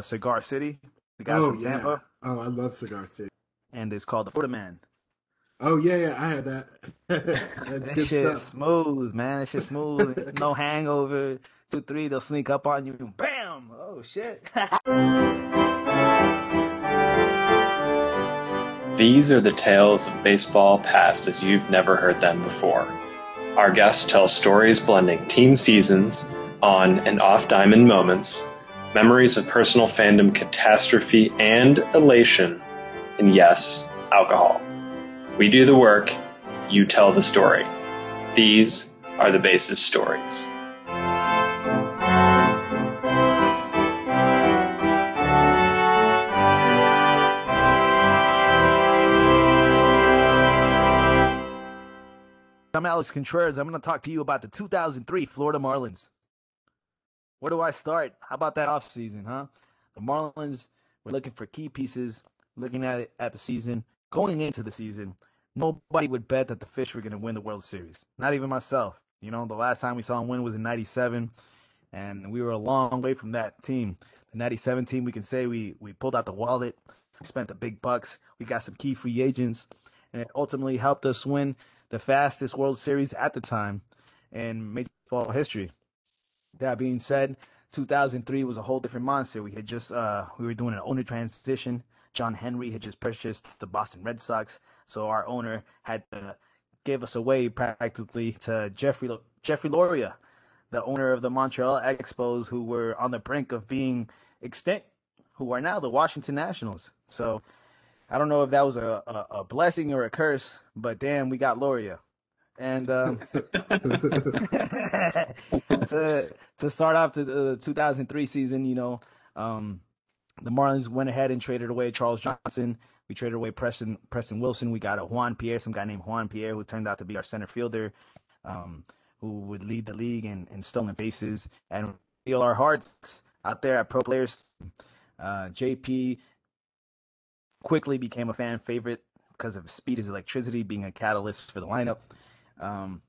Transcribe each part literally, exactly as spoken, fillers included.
Cigar City. The guy oh, from yeah. Tampa. Oh, I love Cigar City. And it's called the Florida Man. Oh, yeah, yeah, I had that. That's that good shit stuff. Smooth, man. That shit smooth. No hangover. Two, three, they'll sneak up on you. Bam! Oh, shit. These are the tales of baseball past as you've never heard them before. Our guests tell stories blending team seasons, on and off-diamond moments, memories of personal fandom catastrophe and elation, and yes, alcohol. We do the work, you tell the story. These are the Bases Stories. I'm Alex Contreras. I'm going to talk to you about the two thousand three Florida Marlins. Where do I start? How about that offseason, huh? The Marlins were looking for key pieces, looking at it at the season. Going into the season, nobody would bet that the Fish were going to win the World Series. Not even myself. You know, the last time we saw him win was in ninety-seven, and we were a long way from that team. The ninety-seven team, we can say we, we pulled out the wallet, we spent the big bucks, we got some key free agents, and it ultimately helped us win the fastest World Series at the time in Major League Baseball history. That being said, two thousand three was a whole different monster. We had just uh, we were doing an owner transition. John Henry had just purchased the Boston Red Sox, so our owner had to give us away practically to Jeffrey Jeffrey Loria, the owner of the Montreal Expos, who were on the brink of being extinct, who are now the Washington Nationals. So I don't know if that was a, a, a blessing or a curse, but damn, we got Loria. And um, to to start off the, the two thousand three season, you know, um, the Marlins went ahead and traded away Charles Johnson. We traded away Preston Preston Wilson. We got a Juan Pierre, some guy named Juan Pierre, who turned out to be our center fielder, um, who would lead the league in, in stolen bases and steal our hearts out there at Pro Players. Uh, J P quickly became a fan favorite because of his speed, his electricity, being a catalyst for the lineup. Um,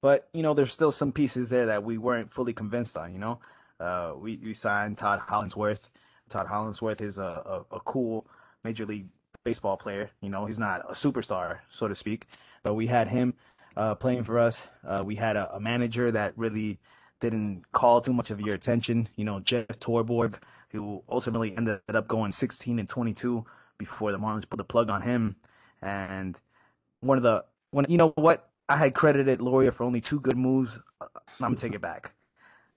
but, you know, there's still some pieces there that we weren't fully convinced on, you know. Uh, we, we signed Todd Hollinsworth. Todd Hollinsworth is a, a, a cool Major League Baseball player. You know, he's not a superstar, so to speak. But we had him uh, playing for us. Uh, we had a, a manager that really didn't call too much of your attention. You know, Jeff Torborg, who ultimately ended up going sixteen and twenty-two before the Marlins put the plug on him. And one of the when you know what? I had credited Loria for only two good moves. I'm going to take it back.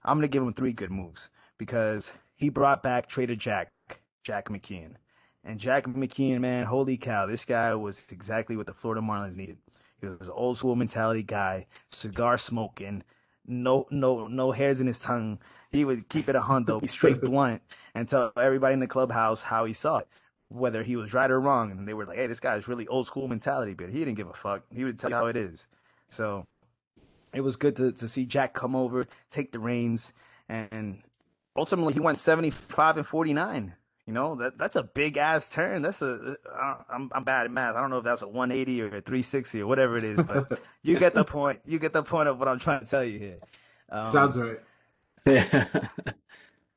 I'm going to give him three good moves because he brought back Trader Jack, Jack McKeon. And Jack McKeon, man, holy cow, this guy was exactly what the Florida Marlins needed. He was an old school mentality guy, cigar smoking, no no, no hairs in his tongue. He would keep it a hundo, be straight blunt, and tell everybody in the clubhouse how he saw it, whether he was right or wrong. And they were like, hey, this guy's really old school mentality, but he didn't give a fuck. He would tell you how it is. So it was good to, to see Jack come over, take the reins, and, and ultimately he went seventy-five and forty-nine. You know, that that's a big ass turn. That's a I'm I'm bad at math. I don't know if that's a one eighty or a three sixty or whatever it is, but you get the point. You get the point of what I'm trying to tell you here. Um, Sounds right. Yeah.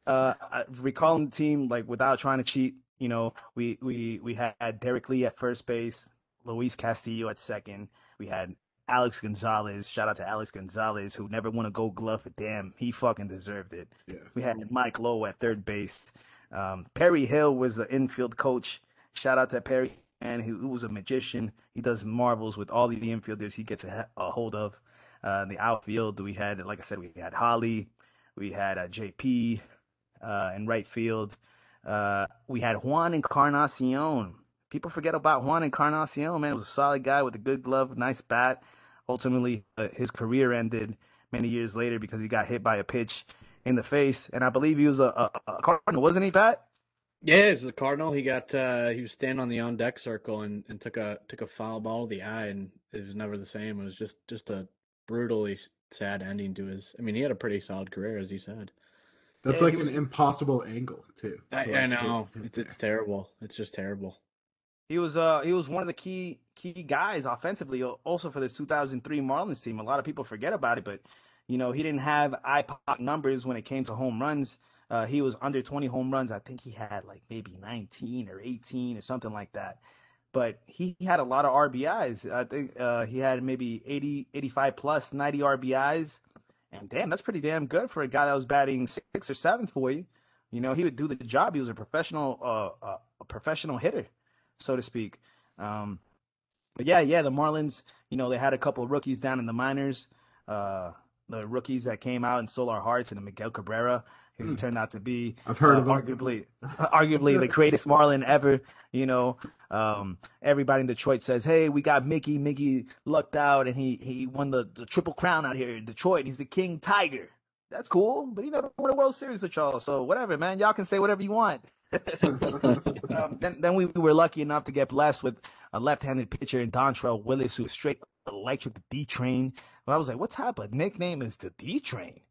uh, recalling the team, like without trying to cheat. You know, we we we had Derek Lee at first base, Luis Castillo at second. We had Alex Gonzalez, shout out to Alex Gonzalez, who never won a Gold Glove, but damn, he fucking deserved it. Yeah. We had Mike Lowell at third base. Um, Perry Hill was the infield coach. Shout out to Perry, and he, he was a magician. He does marvels with all the infielders he gets a, a hold of. Uh, in the outfield, we had, like I said, we had Holly, we had uh, J P uh, in right field. Uh, we had Juan Encarnacion. People forget about Juan Encarnacion, man. He was a solid guy with a good glove, nice bat. Ultimately, uh, his career ended many years later because he got hit by a pitch in the face, and I believe he was a, a, a Cardinal, wasn't he, Pat? Yeah, he was a Cardinal. He got uh, he was standing on the on deck circle and, and took a took a foul ball to the eye, and it was never the same. It was just just a brutally sad ending to his. I mean, he had a pretty solid career, as he said. That's yeah, like was, an impossible angle, too. I, I know it's it's terrible. It's just terrible. He was uh he was one of the key key guys offensively also for this two thousand three Marlins team. A lot of people forget about it, but you know, he didn't have eye-popping numbers when it came to home runs, Uh, he was under twenty home runs. I think he had like maybe nineteen or eighteen or something like that. But he had a lot of R B Is. I think uh, he had maybe eighty, eighty-five plus, ninety R B Is. And damn, that's pretty damn good for a guy that was batting sixth or seventh for you. You know, he would do the job. He was a professional, uh, uh, a professional hitter, so to speak. Um, but yeah, yeah, the Marlins, you know, they had a couple of rookies down in the minors. Uh, the rookies that came out and stole our hearts, and Miguel Cabrera, who hmm. turned out to be I've heard uh, of arguably, arguably the greatest Marlin ever. You know, um, everybody in Detroit says, "Hey, we got Mickey. Mickey lucked out, and he he won the, the triple crown out here in Detroit. He's the King Tiger." That's cool, but he never won a World Series with y'all, so whatever, man. Y'all can say whatever you want. um, then, then we, we were lucky enough to get blessed with a left-handed pitcher in Dontrelle Willis, who was straight electric, the D Train. Well, I was like, what type of nickname is the D Train,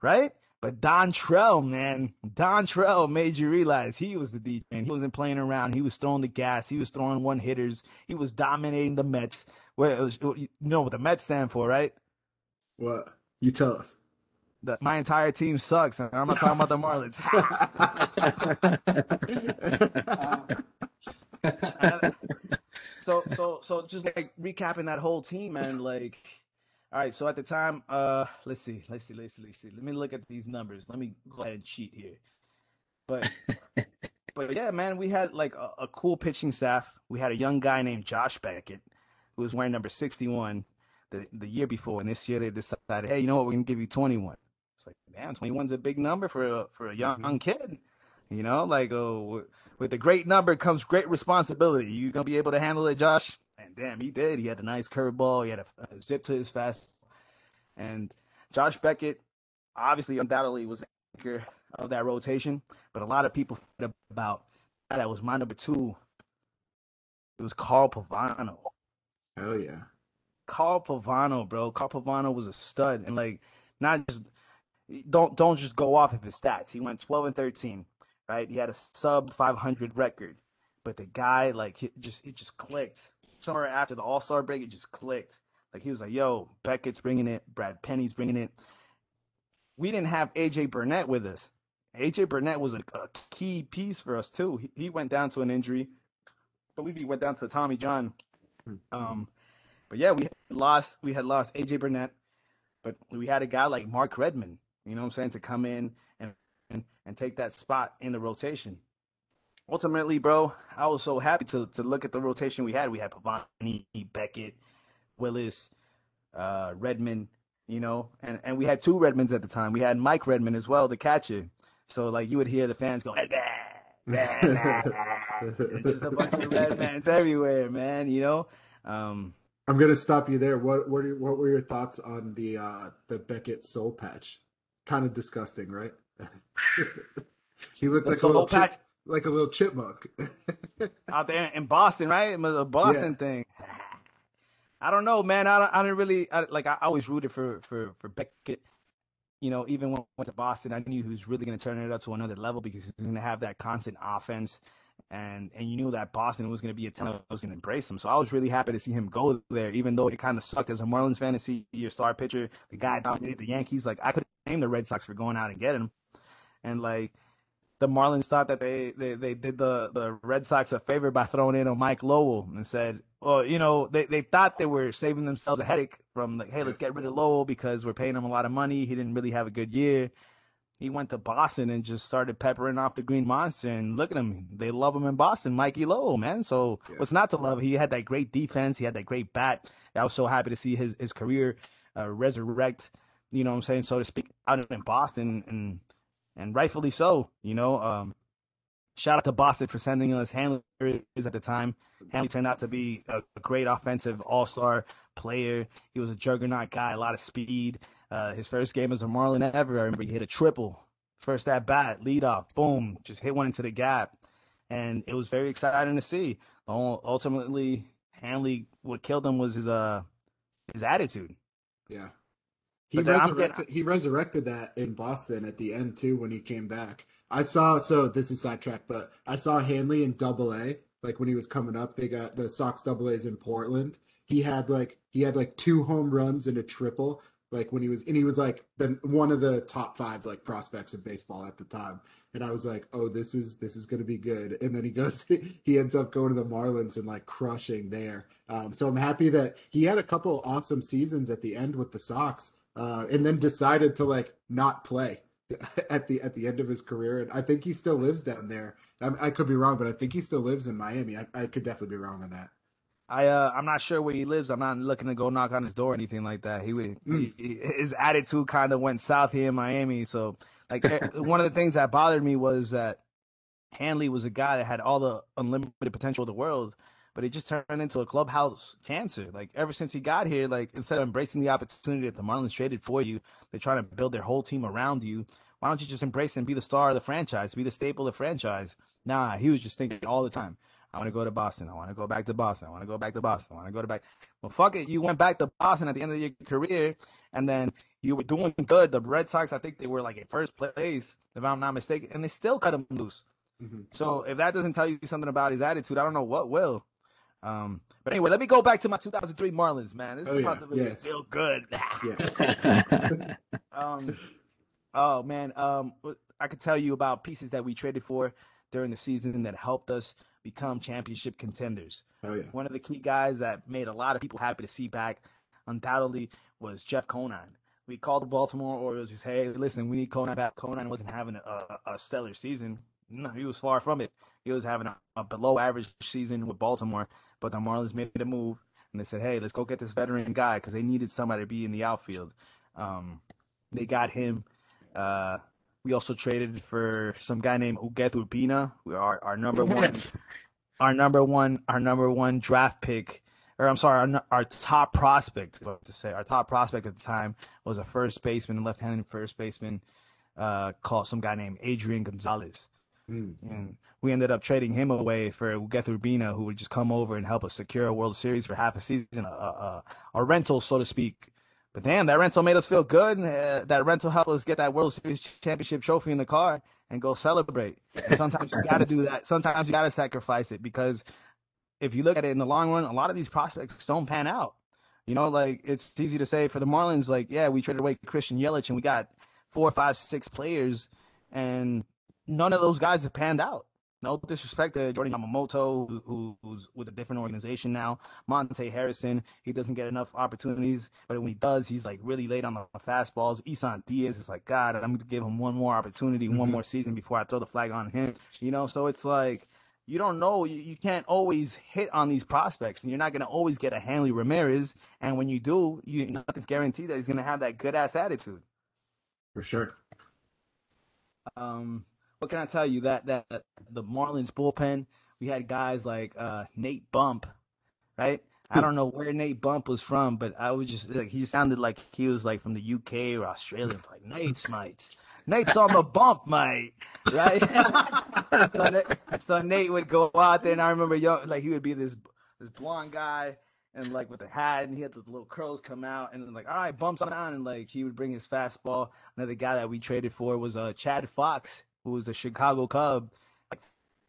right? But Dontrelle, man, Dontrelle made you realize he was the D Train. He wasn't playing around. He was throwing the gas. He was throwing one hitters. He was dominating the Mets. Well, you know what the Mets stand for, right? What? You tell us. The, my entire team sucks, and I'm not talking about the Marlins. um, so, so, so, just like recapping that whole team, man. Like, all right. So at the time, uh, let's see, let's see, let's see, let's see. Let me look at these numbers. Let me go ahead and cheat here. But, but yeah, man, we had like a, a cool pitching staff. We had a young guy named Josh Beckett, who was wearing number sixty-one the the year before, and this year they decided, hey, you know what? We're gonna give you twenty-one. It's like, damn, twenty-one's a big number for a, for a young, young kid. You know, like, oh, with a great number comes great responsibility. You going to be able to handle it, Josh? And damn, he did. He had a nice curveball. He had a, a zip to his fast. And Josh Beckett, obviously, undoubtedly was the anchor of that rotation. But a lot of people forget about that was my number two. It was Carl Pavano. Hell yeah. Carl Pavano, bro. Carl Pavano was a stud. And, like, not just – Don't don't just go off of his stats. He went twelve and thirteen, right? He had a sub five hundred record, but the guy, like, he just it just clicked. Somewhere after the All Star break, it just clicked. Like, he was like, "Yo, Beckett's bringing it. Brad Penny's bringing it." We didn't have A J Burnett with us. A J Burnett was a, a key piece for us too. He, he went down to an injury. I believe he went down to Tommy John. Um, but yeah, we had lost we had lost A J Burnett, but we had a guy like Mark Redman. You know what I'm saying? To come in and, and and take that spot in the rotation. Ultimately, bro, I was so happy to to look at the rotation we had. We had Pavani, Beckett, Willis, uh, Redman, you know, and, and we had two Redmans at the time. We had Mike Redman as well, the catcher. So, like, you would hear the fans go, "Redman, Redman." Just a bunch of Redmans everywhere, man, you know? Um, I'm going to stop you there. What, what, what were your thoughts on the uh, the Beckett soul patch? Kind of disgusting, right? He looked like a, little chip, like a little chipmunk. Out there in Boston, right? It was a Boston yeah. thing. I don't know, man. I, don't, I didn't really I, – like, I always rooted for, for, for Beckett. You know, even when I went to Boston, I knew he was really going to turn it up to another level because he was going to have that constant offense. And, and you knew that Boston was going to be a town that was going to embrace him. So I was really happy to see him go there, even though it kind of sucked as a Marlins fan to see your star pitcher, the guy dominated the Yankees. Like, I could blame the Red Sox for going out and getting him. And, like, the Marlins thought that they, they, they did the, the Red Sox a favor by throwing in on Mike Lowell and said, well, you know, they, they thought they were saving themselves a headache from, like, hey, let's get rid of Lowell because we're paying him a lot of money. He didn't really have a good year. He went to Boston and just started peppering off the Green Monster, and look at him. They love him in Boston, Mikey Lowell, man. So yeah. What's not to love? He had that great defense. He had that great bat. I was so happy to see his, his career uh, resurrect, you know what I'm saying, so to speak, out in Boston, and and rightfully so, you know. Um, shout out to Boston for sending us Hanley Ramirez at the time. Hanley turned out to be a, a great offensive all-star player. He was a juggernaut guy, a lot of speed. Uh, his first game as a Marlin ever, I remember he hit a triple. First at bat, lead off, boom, just hit one into the gap. And it was very exciting to see. Ultimately, Hanley, what killed him was his uh his attitude. Yeah. He resurrected, he resurrected that in Boston at the end, too, when he came back. I saw, so this is sidetracked, but I saw Hanley in double A, like when he was coming up. They got the Sox double A's in Portland. He had like, he had like two home runs and a triple. like when he was, and he was like the one of the top five like prospects in baseball at the time. And I was like, oh, this is this is going to be good. And then he goes, he ends up going to the Marlins and like crushing there. Um, so I'm happy that he had a couple awesome seasons at the end with the Sox, uh, and then decided to like not play at the at the end of his career. And I think he still lives down there. I, I could be wrong, but I think he still lives in Miami. I, I could definitely be wrong on that. I uh, I'm not sure where he lives. I'm not looking to go knock on his door or anything like that. He, would, mm. he his attitude kind of went south here in Miami. So like one of the things that bothered me was that Hanley was a guy that had all the unlimited potential of the world, but it just turned into a clubhouse cancer. Like ever since he got here, like instead of embracing the opportunity that the Marlins traded for you, they're trying to build their whole team around you. Why don't you just embrace and be the star of the franchise, be the staple of the franchise? Nah, he was just thinking all the time, I want to go to Boston. I want to go back to Boston. I want to go back to Boston. I want to go to back. Well, fuck it. You went back to Boston at the end of your career, and then you were doing good. The Red Sox, I think they were like in first place, if I'm not mistaken, and they still cut him loose. Mm-hmm. So if that doesn't tell you something about his attitude, I don't know what will. Um, but anyway, let me go back to my two thousand three Marlins, man. This oh, is about yeah. to really yes. feel good. yeah. um, oh, man. Um, I could tell you about pieces that we traded for during the season that helped us become championship contenders. Oh, yeah. One of the key guys that made a lot of people happy to see back, undoubtedly, was Jeff Conine. We called the Baltimore Orioles and said, hey, listen, we need Conine back. Conine wasn't having a, a stellar season. No, he was far from it. He was having a, a below-average season with Baltimore, but the Marlins made a move, and they said, hey, let's go get this veteran guy, because they needed somebody to be in the outfield. Um, they got him. Uh, we also traded for some guy named Ugueth Urbina. We are our number one, our number one, our number one draft pick, or I'm sorry, our, our top prospect. What to say? Our top prospect at the time was a first baseman, left-handed first baseman, uh, called some guy named Adrian Gonzalez. Mm. And we ended up trading him away for Ugueth Urbina, who would just come over and help us secure a World Series for half a season, a, a, a rental, so to speak. But damn, that rental made us feel good. Uh, that rental helped us get that World Series championship trophy in the car and go celebrate. And sometimes you got to do that. Sometimes you got to sacrifice it, because if you look at it in the long run, a lot of these prospects don't pan out. You know, like it's easy to say for the Marlins, like, yeah, we traded away Christian Yelich and we got four, five, six players, and none of those guys have panned out. No disrespect to Jordan Yamamoto, who, who's with a different organization now. Monte Harrison, he doesn't get enough opportunities, but when he does, he's like really late on the fastballs. Isan Diaz is like, God, I'm going to give him one more opportunity, mm-hmm. one more season before I throw the flag on him. You know, so it's like you don't know. You, you can't always hit on these prospects, and you're not going to always get a Hanley Ramirez. And when you do, you nothing's guaranteed that he's going to have that good-ass attitude. For sure. Um. What can I tell you? That that the Marlins bullpen, we had guys like uh, Nate Bump, right? I don't know where Nate Bump was from, but I was just like, he sounded like he was like from the U K or Australia. Like, Nate's mate, Nate's on the bump, mate, right? so, Nate, so Nate would go out there, and I remember young, like he would be this this blonde guy, and like with the hat, and he had the little curls come out, and like, all right, Bump's on, and like he would bring his fastball. Another guy that we traded for was uh, Chad Fox, who was a Chicago Cub, like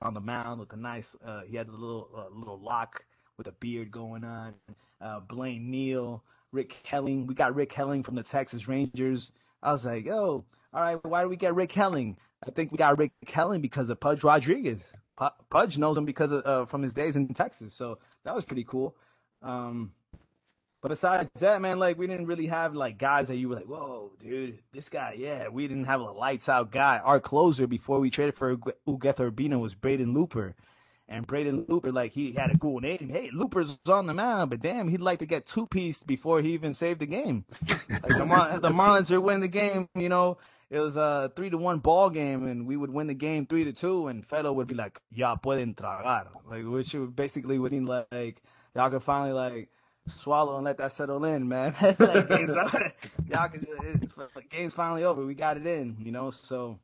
on the mound with a nice, uh, he had a little uh, little lock with a beard going on. Uh, Blaine Neal, Rick Helling. We got Rick Helling from the Texas Rangers. I was like, oh, all right, why do we get Rick Helling? I think we got Rick Helling because of Pudge Rodriguez. Pudge knows him because of, uh, from his days in Texas. So that was pretty cool. Um, but besides that, man, like we didn't really have like guys that you were like, whoa, dude, this guy, yeah. We didn't have a lights out guy. Our closer before we traded for Ugueth Urbina was Braden Looper. And Braden Looper, like he had a cool name. Hey, Looper's on the mound, but damn, he'd like to get two-pieced before he even saved the game. Like the, Mar- the Marlins are winning the game, you know. It was a three to one ball game, and we would win the game three to two, and Fellow would be like, ya pueden tragar. Like which basically would mean like y'all could finally like swallow and let that settle in, man. Like, game's, y'all can, it, game's finally over. We got it in, you know. So,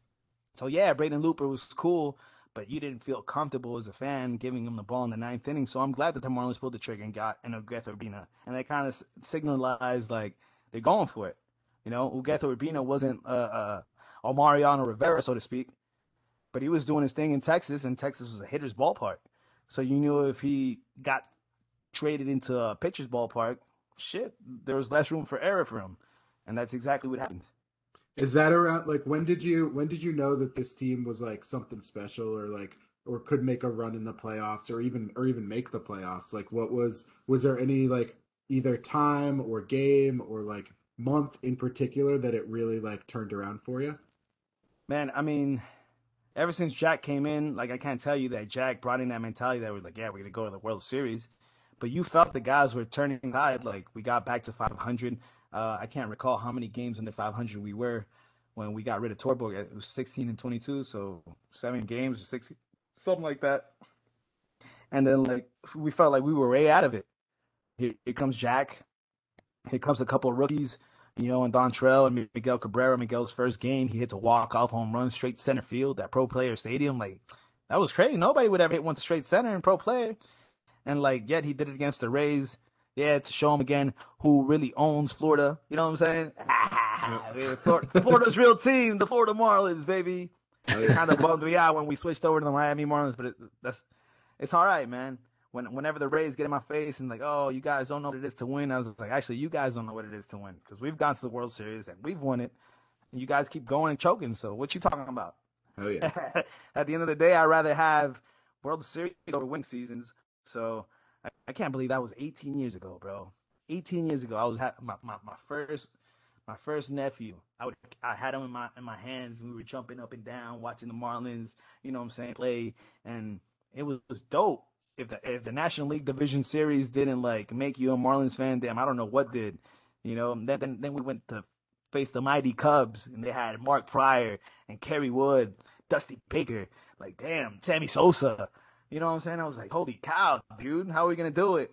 so yeah, Braden Looper was cool, but you didn't feel comfortable as a fan giving him the ball in the ninth inning. So I'm glad that the Marlins pulled the trigger and got an Ugueth Urbina, and they kind of signalized like they're going for it. You know, Ugueth Urbina wasn't uh, uh, Omarion Rivera, so to speak, but he was doing his thing in Texas, and Texas was a hitter's ballpark. So you knew if he got traded into a pitcher's ballpark, shit, there was less room for error for him. And that's exactly what happened. Is that around, like, when did you when did you know that this team was like something special, or like, or could make a run in the playoffs, or even or even make the playoffs? Like, what was was there any like either time or game or like month in particular that it really like turned around for you? Man, I mean, ever since Jack came in, like, I can't tell you that Jack brought in that mentality that we're like, yeah, we're gonna go to the World Series. But you felt the guys were turning tide. Like, we got back to five hundred. Uh, I can't recall how many games under five hundred we were when we got rid of Torbo. It was sixteen and twenty-two, so seven games or six, something like that. And then, like, we felt like we were way out of it. Here, here comes Jack. Here comes a couple of rookies, you know, and Dontrelle and Miguel Cabrera. Miguel's first game, he hits a walk-off home run straight center field at Pro Player Stadium. Like, that was crazy. Nobody would ever hit one to straight center in Pro Player. And, like, yet he did it against the Rays. Yeah, to show him again who really owns Florida. You know what I'm saying? Ah, yeah. Florida, Florida's real team, the Florida Marlins, baby. It kind of bummed me out when we switched over to the Miami Marlins, but it, that's it's all right, man. When whenever the Rays get in my face and like, oh, you guys don't know what it is to win, I was like, actually, you guys don't know what it is to win, because we've gone to the World Series and we've won it, and you guys keep going and choking. So what you talking about? Oh yeah. At the end of the day, I'd rather have World Series over win seasons. So I, I can't believe that was eighteen years ago, bro. eighteen years ago, I was ha- my, my my first my first nephew. I would I had him in my in my hands, and we were jumping up and down, watching the Marlins. You know what I'm saying? Play, and it was, was dope. If the if the National League Division Series didn't like make you a Marlins fan, damn, I don't know what did. You know, and then then we went to face the mighty Cubs, and they had Mark Pryor and Kerry Wood, Dusty Baker, like damn, Sammy Sosa. You know what I'm saying? I was like, holy cow, dude, how are we going to do it?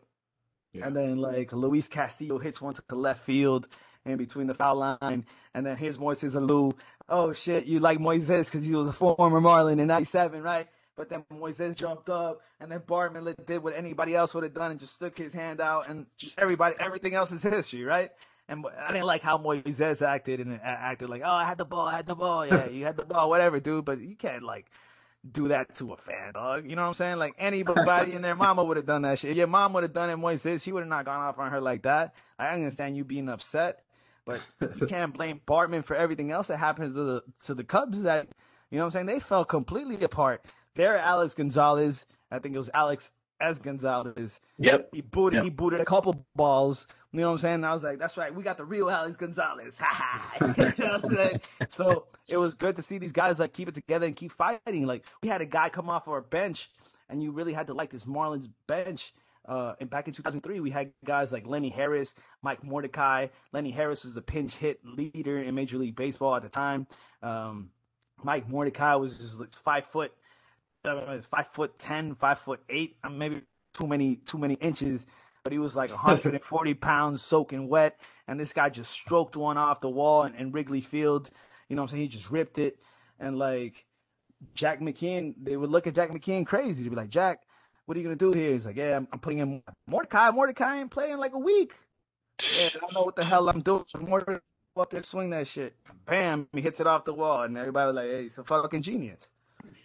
Yeah. And then, like, Luis Castillo hits one to the left field in between the foul line. And then here's Moises Alou. Oh, shit, you like Moises because he was a former Marlin in ninety-seven, right? But then Moises jumped up, and then Bartman did what anybody else would have done and just took his hand out, and everybody, everything else is history, right? And I didn't like how Moises acted, and acted like, oh, I had the ball, I had the ball. Yeah, you had the ball, whatever, dude. But you can't, like, do that to a fan, dog. You know what I'm saying? Like, anybody in their mama would have done that shit. If your mom would have done it, Moises, she would have not gone off on her like that. I understand you being upset, but you can't blame Bartman for everything else that happens to the to the Cubs. That, you know what I'm saying? They fell completely apart. They're Alex Gonzalez. I think it was Alex S. Gonzalez. Yep. He booted. Yep. He booted a couple balls. You know what I'm saying? And I was like, that's right. We got the real Alex Gonzalez. Ha ha. You know what I'm saying? So it was good to see these guys like keep it together and keep fighting. Like, we had a guy come off our bench, and you really had to like this Marlins bench. Uh, and back in two thousand three, we had guys like Lenny Harris, Mike Mordecai. Lenny Harris was a pinch hit leader in Major League Baseball at the time. Um, Mike Mordecai was just like five foot, uh, five foot ten, five foot eight. I mean, maybe too many, too many inches. But he was like one hundred forty pounds soaking wet. And this guy just stroked one off the wall in, in Wrigley Field. You know what I'm saying? He just ripped it. And like Jack McKeon, they would look at Jack McKeon crazy. They'd be like, Jack, what are you going to do here? He's like, yeah, I'm, I'm putting in Mordecai. Mordecai ain't playing like a week. Yeah, I don't know what the hell I'm doing. Mordecai up there, swing that shit. Bam, he hits it off the wall. And everybody was like, hey, he's a fucking genius.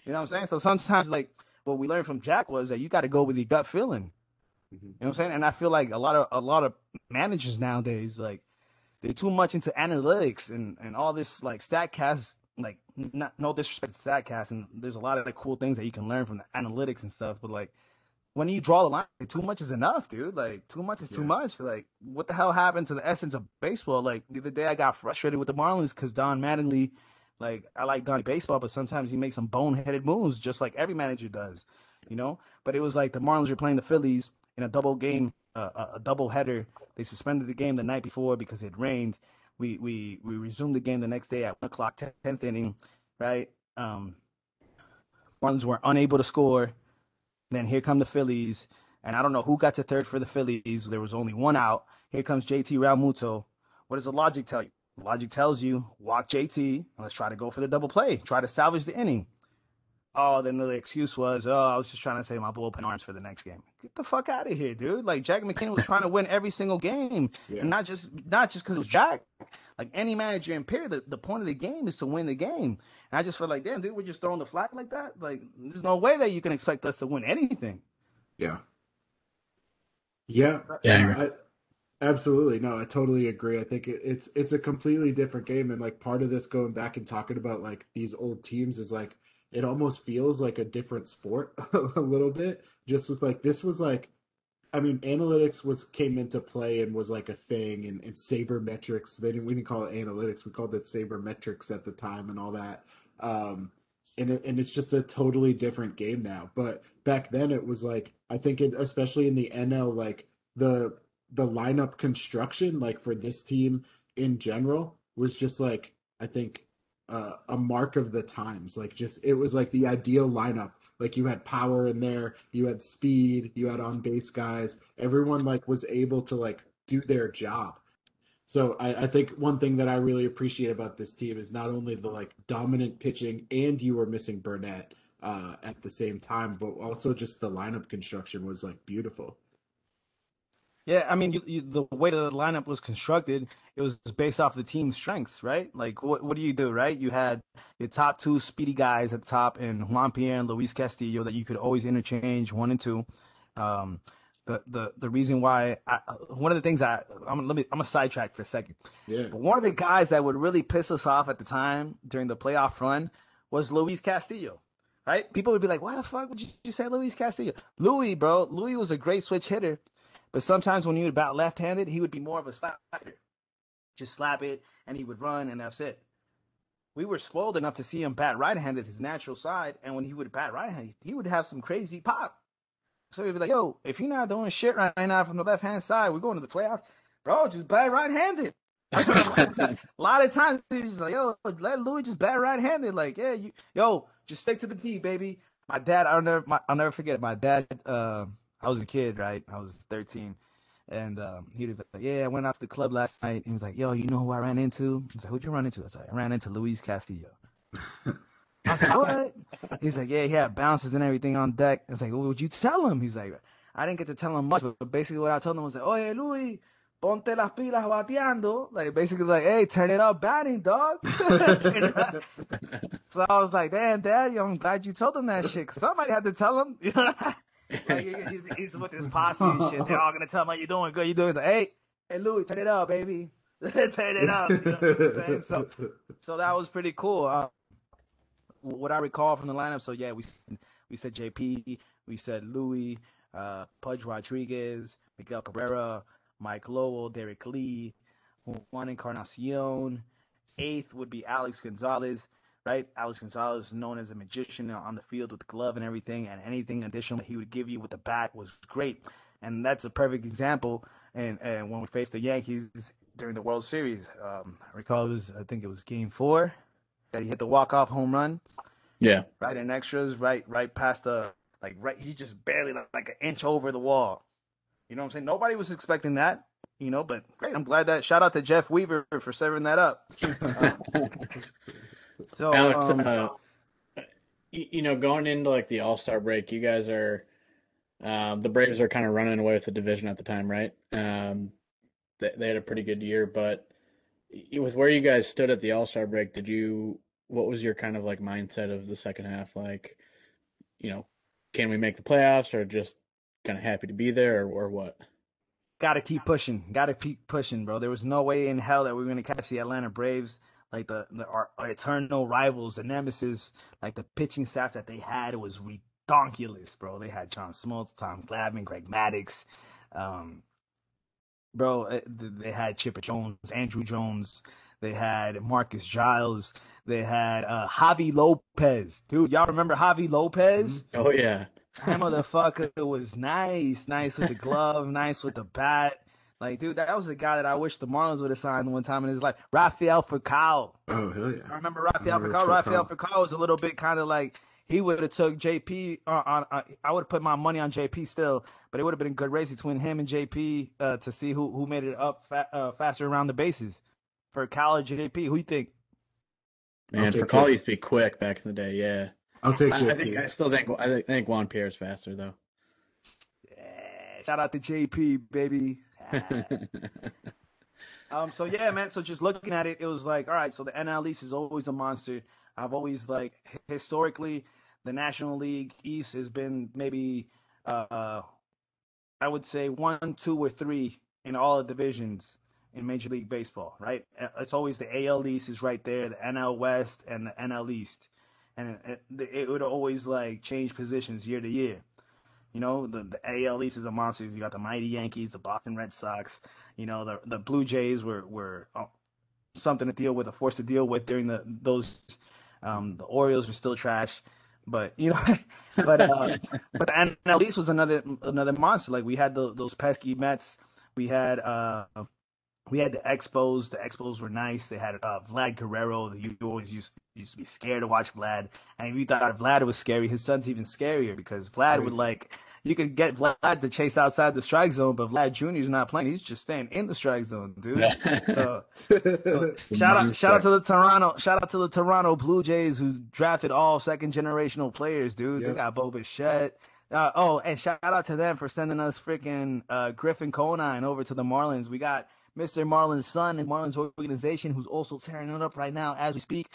You know what I'm saying? So sometimes, like, what we learned from Jack was that you got to go with your gut feeling. You know what I'm saying? And I feel like a lot of a lot of managers nowadays, like, they're too much into analytics and, and all this, like, StatCast, like, not, no disrespect to StatCast, and there's a lot of, like, cool things that you can learn from the analytics and stuff, but, like, when you draw the line, too much is enough, dude. Like, too much is too yeah. much. Like, what the hell happened to the essence of baseball? Like, the other day I got frustrated with the Marlins because Don Mattingly, like, I like Donnie baseball, but sometimes he makes some boneheaded moves just like every manager does, you know? But it was like the Marlins were playing the Phillies in a double game, uh, a double header. They suspended the game the night before because it rained. We we we resumed the game the next day at one o'clock, tenth inning, right? Um, Marlins were unable to score. Then here come the Phillies, and I don't know who got to third for the Phillies. There was only one out. Here comes J T Realmuto. What does the logic tell you? Logic tells you walk J T and let's try to go for the double play. Try to salvage the inning. Oh, then the excuse was, oh, I was just trying to save my bullpen arms for the next game. Get the fuck out of here, dude. Like, Jack McKeon was trying to win every single game. Yeah. And not just not just because it was Jack. Like, any manager in period, the, the point of the game is to win the game. And I just felt like, damn, dude, we're just throwing the flag like that? Like, there's no way that you can expect us to win anything. Yeah. Yeah. Yeah. I, Absolutely. No, I totally agree. I think it, it's it's a completely different game. And like part of this going back and talking about like these old teams is like it almost feels like a different sport a little bit. Just with like this was like, I mean, analytics was came into play and was like a thing, and, and sabermetrics. They didn't we didn't call it analytics. We called it sabermetrics at the time and all that. Um, and it, and it's just a totally different game now. But back then it was like I think it, especially in the N L, like the the lineup construction like for this team in general was just like I think uh, a mark of the times. Like just it was like the ideal lineup. Like you had power in there, you had speed, you had on base guys. Everyone like was able to like do their job. So I, I think one thing that I really appreciate about this team is not only the like dominant pitching and you were missing Burnett uh, at the same time, but also just the lineup construction was like beautiful. Yeah, I mean, you, you, the way the lineup was constructed, it was based off the team's strengths, right? Like, what what do you do, right? You had your top two speedy guys at the top in Juan Pierre and Luis Castillo that you could always interchange one and two. Um, the the the reason why I, one of the things I I'm let me I'm gonna sidetrack for a second. Yeah. But one of the guys that would really piss us off at the time during the playoff run was Luis Castillo. Right? People would be like, "Why the fuck would you, you say Luis Castillo?" Luis, bro, Luis was a great switch hitter. But sometimes when you would bat left-handed, he would be more of a slapper. Just slap it, and he would run, and that's it. We were spoiled enough to see him bat right-handed, his natural side, and when he would bat right-handed, he would have some crazy pop. So he'd be like, yo, if you're not doing shit right now from the left-hand side, we're going to the playoffs. Bro, just bat right-handed. A lot of times, he's just like, yo, let Louis just bat right-handed. Like, yeah, you, yo, just stick to the D, baby. My dad, I'll never, my, I'll never forget it. My dad, uh, I was a kid, right? I was thirteen. And um, he was like, yeah, I went out to the club last night. He was like, yo, you know who I ran into? He's like, who'd you run into? I was like, I ran into Luis Castillo. I was like, what? He's like, yeah, he had bouncers and everything on deck. I was like, what would you tell him? He's like, I didn't get to tell him much, but basically what I told him was like, oye, Luis, ponte las pilas bateando. Like, basically like, hey, turn it up batting, dog. So I was like, damn, Daddy, I'm glad you told him that shit, because somebody had to tell him. You know like he's, he's with his posse and shit. They're all gonna tell him, like, you're doing good, you're doing good. Hey, hey, Louis, turn it up, baby. Turn it up. You know what I'm saying? So, so that was pretty cool. Uh, what I recall from the lineup. So yeah, we we said J P, we said Louis, uh, Pudge Rodriguez, Miguel Cabrera, Mike Lowell, Derek Lee, Juan Encarnacion. Eighth would be Alex Gonzalez. Right, Alex Gonzalez, known as a magician on the field with the glove and everything, and anything additional he would give you with the bat was great, and that's a perfect example. And and when we faced the Yankees during the World Series, um, I recall it was I think it was Game Four that he hit the walk-off home run. Yeah, right in extras, right, right past the like right, he just barely like, like an inch over the wall. You know what I'm saying? Nobody was expecting that. You know, but great. I'm glad that. Shout out to Jeff Weaver for serving that up. Um, So, Alex, um, uh, you, you know, going into like the All-Star break, you guys are uh, the Braves are kind of running away with the division at the time, right? Um, they, they had a pretty good year, but it was where you guys stood at the All-Star break. Did you? What was your kind of like mindset of the second half? Like, you know, can we make the playoffs, or just kind of happy to be there, or, or what? Got to keep pushing. Got to keep pushing, bro. There was no way in hell that we were going to catch the Atlanta Braves. Like the, the our, our eternal rivals, the nemesis, like the pitching staff that they had, it was redonkulous, bro. They had John Smoltz, Tom Glavine, Greg Maddux, um, bro. They had Chipper Jones, Andrew Jones. They had Marcus Giles. They had uh, Javi Lopez, dude. Y'all remember Javi Lopez? Oh yeah, that motherfucker was nice, nice with the glove, nice with the bat. Like, dude, that was the guy that I wish the Marlins would have signed one time in his life. Rafael Furcal. Oh, hell yeah. I remember Rafael Furcal. Rafael Furcal was a little bit kind of like he would have took J P. Uh, on, uh, I would have put my money on J P still, but it would have been a good race between him and J P uh, to see who, who made it up fa uh, faster around the bases. Furcal or J P, who you think? Man, Furcal used to be quick back in the day, yeah. I'll take I, J P. I, think, I still think, I think Juan Pierre is faster, though. Yeah, shout out to J P, baby. um so yeah, man, so just looking at it, it was like, all right, so the N L East is always a monster. I've always like historically the National League East has been maybe uh I would say one, two, or three in all the divisions in Major League Baseball, right? It's always the A L East is right there, the N L West and the N L East. And it, it would always, like, change positions year to year. You know, the, the A L East is a monster. You got the mighty Yankees, the Boston Red Sox. You know, the the Blue Jays were were something to deal with, a force to deal with during the those. Um, the Orioles were still trash, but you know, but uh, but the N L East was another another monster. Like we had the, those pesky Mets. We had uh, we had the Expos. The Expos were nice. They had uh, Vlad Guerrero. You always used used to be scared to watch Vlad, and if you thought Vlad was scary, his son's even scarier because Vlad would like. You could get Vlad to chase outside the strike zone, but Vlad Junior is not playing. He's just staying in the strike zone, dude. Yeah. So, so shout out, shout out to the Toronto, shout out to the Toronto Blue Jays who drafted all second generational players, dude. Yep. They got Bo Bichette. Uh, oh, and shout out to them for sending us freaking uh, Griffin Conine over to the Marlins. We got Mister Marlins' son in Marlins organization who's also tearing it up right now as we speak,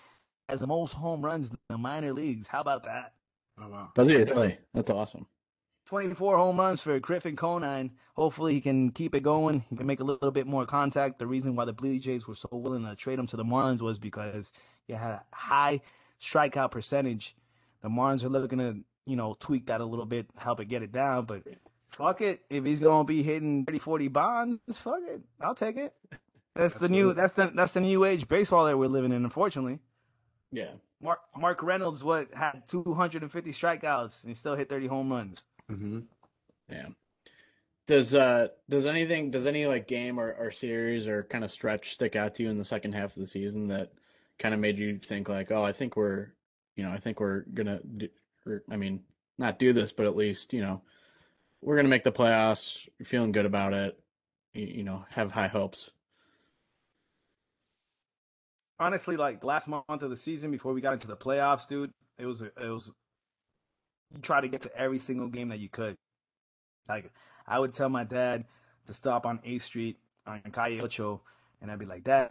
as the most home runs in the minor leagues. How about that? Oh wow, that's really that's awesome. twenty-four home runs for Griffin Conine. Hopefully he can keep it going. He can make a little bit more contact. The reason why the Blue Jays were so willing to trade him to the Marlins was because he had a high strikeout percentage. The Marlins are looking to, you know, tweak that a little bit, help it get it down. But fuck it. If he's going to be hitting thirty, forty Bonds, fuck it. I'll take it. That's Absolutely. the new that's the, that's the new age baseball that we're living in, unfortunately. Yeah. Mark, Mark Reynolds what had two hundred fifty strikeouts and still hit thirty home runs. Mm-hmm. Yeah. Does uh does anything does any like game or, or series or kind of stretch stick out to you in the second half of the season that kind of made you think like, oh, I think we're, you know, I think we're gonna do, or, I mean, not do this, but at least, you know, we're gonna make the playoffs. You're feeling good about it. You, you know, have high hopes. Honestly, like last month of the season before we got into the playoffs, dude, it was it was. You try to get to every single game that you could. Like, I would tell my dad to stop on eighth Street on Calle Ocho, and I'd be like, Dad,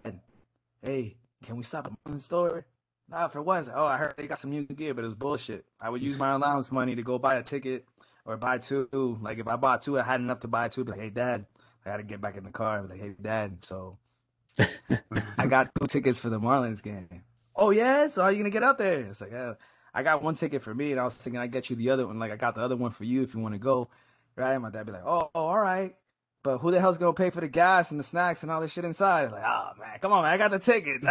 hey, can we stop at the store? Nah, for what? Oh, I heard they got some new gear, but it was bullshit. I would use my allowance money to go buy a ticket or buy two. Like, if I bought two, I had enough to buy two. I'd be like, hey, Dad, I got to get back in the car. I'd be like, hey, Dad, so I got two tickets for the Marlins game. Oh, yeah? So how are you going to get out there? It's like, yeah. I got one ticket for me, and I was thinking I'd get you the other one. Like, I got the other one for you if you want to go, right? My dad be like, oh, oh, all right. But who the hell's going to pay for the gas and the snacks and all this shit inside? I'm like, oh, man, come on, man. I got the ticket.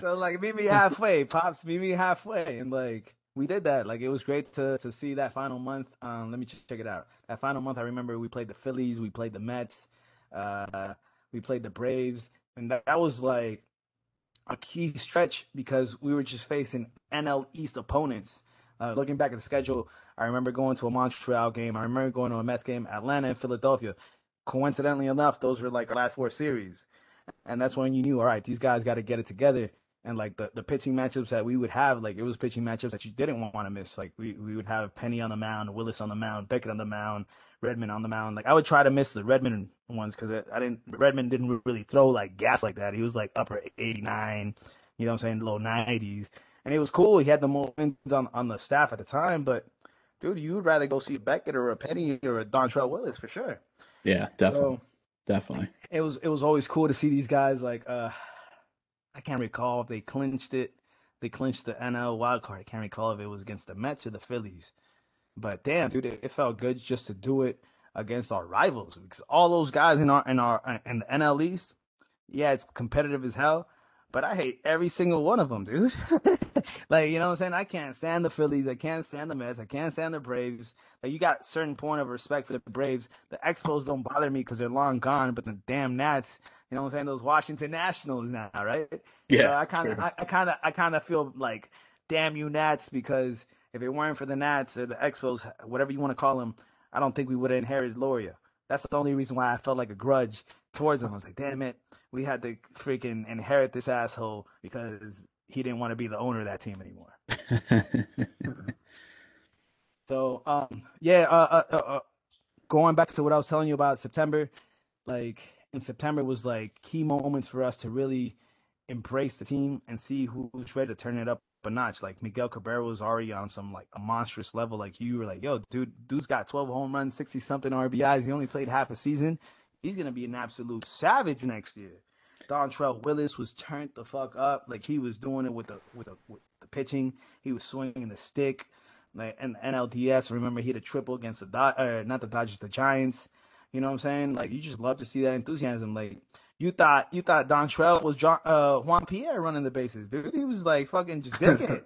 So, like, meet me halfway. Pops, meet me halfway. And, like, we did that. Like, it was great to, to see that final month. Um, let me check it out. That final month, I remember we played the Phillies. We played the Mets. Uh, we played the Braves. And that, that was, like, a key stretch because we were just facing N L East opponents. Uh, looking back at the schedule, I remember going to a Montreal game. I remember going to a Mets game, Atlanta and Philadelphia. Coincidentally enough, those were like our last four series. And that's when you knew, all right, these guys got to get it together. And like the, the pitching matchups that we would have, like it was pitching matchups that you didn't want to miss. Like we, we would have Penny on the mound, Willis on the mound, Beckett on the mound, Redman on the mound. Like I would try to miss the Redman ones because I didn't. Redman didn't really throw like gas like that. He was like upper eighty-nine, you know what I'm saying, low nineties, and it was cool. He had the most wins on on the staff at the time. But dude, you would rather go see Beckett or a Penny or a Dontrelle Willis for sure. Yeah, definitely, so, definitely. It was it was always cool to see these guys like. uh I can't recall if they clinched it. They clinched the N L wild card. I can't recall if it was against the Mets or the Phillies. But damn, dude, it, it felt good just to do it against our rivals because all those guys in our in our in the N L East, yeah, it's competitive as hell. But I hate every single one of them, dude. Like, you know what I'm saying? I can't stand the Phillies. I can't stand the Mets. I can't stand the Braves. Like, you got a certain point of respect for the Braves. The Expos don't bother me because they're long gone, but the damn Nats, you know what I'm saying? Those Washington Nationals now, right? Yeah. So I kind of, sure. I, I kind of, I kind of feel like, damn you Nats, because if it weren't for the Nats or the Expos, whatever you want to call them, I don't think we would have inherited Loria. That's the only reason why I felt like a grudge towards him. I was like, damn it, we had to freaking inherit this asshole because he didn't want to be the owner of that team anymore. So, um, yeah, uh, uh, uh, going back to what I was telling you about September, like in September was like key moments for us to really embrace the team and see who's ready to turn it up But not like Miguel Cabrera was already on some like a monstrous level. Like you were like, yo, dude, dude's got twelve home runs, sixty something R B Is. He only played half a season. He's gonna be an absolute savage next year. Dontrelle Willis was turned the fuck up. Like he was doing it with the with the, with the pitching. He was swinging the stick. Like in the N L D S, remember he had a triple against the Dod- or not the Dodgers, the Giants. You know what I'm saying? Like you just love to see that enthusiasm. Like. You thought you thought Dontrelle was John, uh, Juan Pierre running the bases, dude. He was like fucking just dicking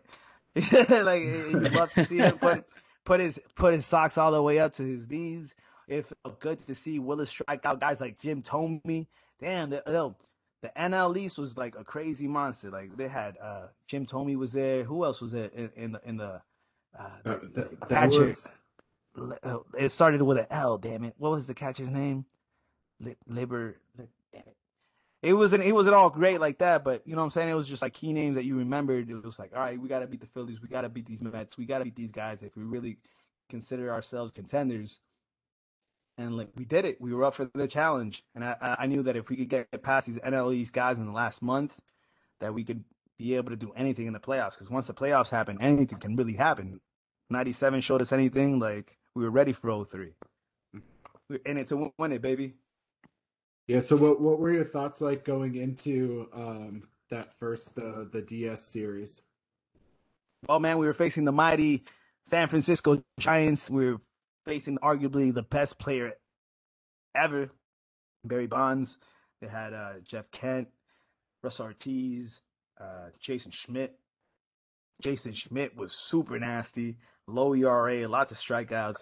it. Like you love to see him put put his put his socks all the way up to his knees. It felt good to see Willis strike out guys like Jim Tomey. Damn, the, the, the N L East was like a crazy monster. Like they had uh, Jim Tomey was there. Who else was there in, in the in the, uh, the, that, that, the catcher? Was... It started with an L. Damn it! What was the catcher's name? Li- Liber. Li- It wasn't it wasn't all great like that, but you know what I'm saying? It was just like key names that you remembered. It was like, all right, we got to beat the Phillies. We got to beat these Mets. We got to beat these guys if we really consider ourselves contenders. And like we did it. We were up for the challenge. And I, I knew that if we could get past these N L East guys in the last month, that we could be able to do anything in the playoffs. Because once the playoffs happen, anything can really happen. ninety-seven showed us anything. Like we were ready for oh three. And it's a win it, baby. Yeah, so what what were your thoughts like going into um, that first uh, the D S series? Oh man, we were facing the mighty San Francisco Giants. We were facing arguably the best player ever, Barry Bonds. They had uh, Jeff Kent, Russ Ortiz, uh, Jason Schmidt. Jason Schmidt was super nasty, low E R A, lots of strikeouts.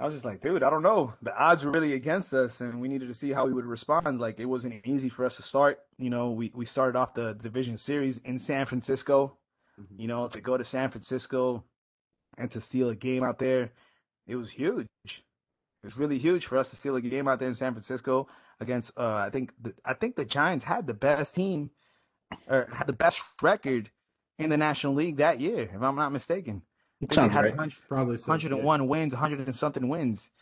I was just like, dude, I don't know. The odds were really against us, and we needed to see how we would respond. Like, it wasn't easy for us to start. You know, we, we started off the division series in San Francisco. Mm-hmm. You know, to go to San Francisco and to steal a game out there, it was huge. It was really huge for us to steal a game out there in San Francisco against, uh, I think, the, I think the Giants had the best team or had the best record in the National League that year, if I'm not mistaken. It sounds had right. Probably so, one hundred and one yeah. wins, one hundred and something wins.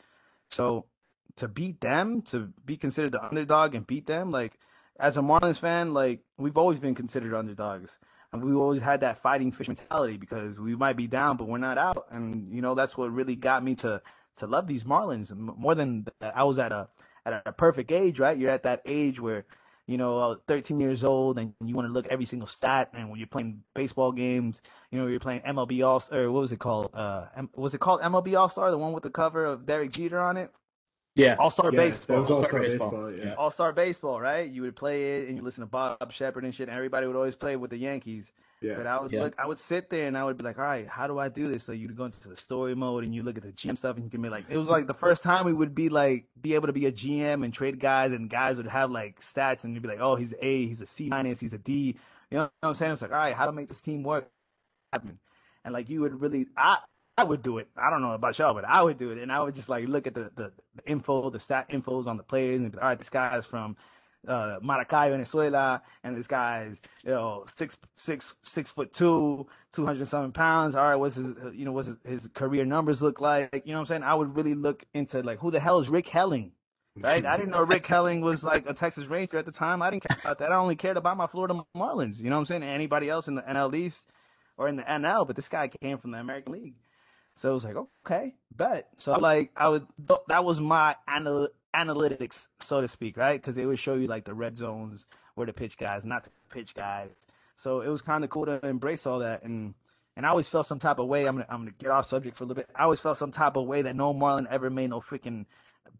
So to beat them, to be considered the underdog and beat them, like as a Marlins fan, like we've always been considered underdogs, and we always had that fighting fish mentality because we might be down, but we're not out. And you know that's what really got me to to love these Marlins more than I was at a at a perfect age, right? You're at that age where you know, I was thirteen years old, and you want to look at every single stat. And when you're playing baseball games, you know, you're playing M L B All-Star. What was it called? Uh, M- was it called M L B All-Star? The one with the cover of Derek Jeter on it? Yeah. All-Star yeah, Baseball. It was All-Star, All-Star Baseball. Baseball yeah. All-Star Baseball, right? You would play it, and you listen to Bob Shepherd and shit, and everybody would always play with the Yankees. Yeah. But I would yeah. look, I would sit there, and I would be like, all right, how do I do this? So you'd go into the story mode, and you look at the G M stuff, and you can be like, it was like the first time we would be like, be able to be a G M and trade guys, and guys would have like stats, and you'd be like, oh, he's an A, he's a C minus, he's a D. You know what I'm saying? It's like, all right, how to make this team work happen? And like you would really, I I would do it. I don't know about y'all, but I would do it, and I would just like look at the the, the info, the stat infos on the players, and be like, all right, this guy is from. Uh, Maracay, Venezuela, and this guy's, you know, six, six, six foot two, two hundred something pounds. All right, what's his, you know, what's his, his career numbers look like? You know what I'm saying? I would really look into like, who the hell is Rick Helling, right? I didn't know Rick Helling was like a Texas Ranger at the time. I didn't care about that. I only cared about my Florida Marlins. You know what I'm saying? Anybody else in the N L East or in the N L, but this guy came from the American League, so it was like, okay, bet. So like, I would. That was my analytics. Analytics, so to speak, right? Because they would show you like the red zones, where the pitch guys, not the pitch guys. So it was kind of cool to embrace all that, and and I always felt some type of way. I'm gonna I'm gonna get off subject for a little bit. I always felt some type of way that no Marlin ever made no freaking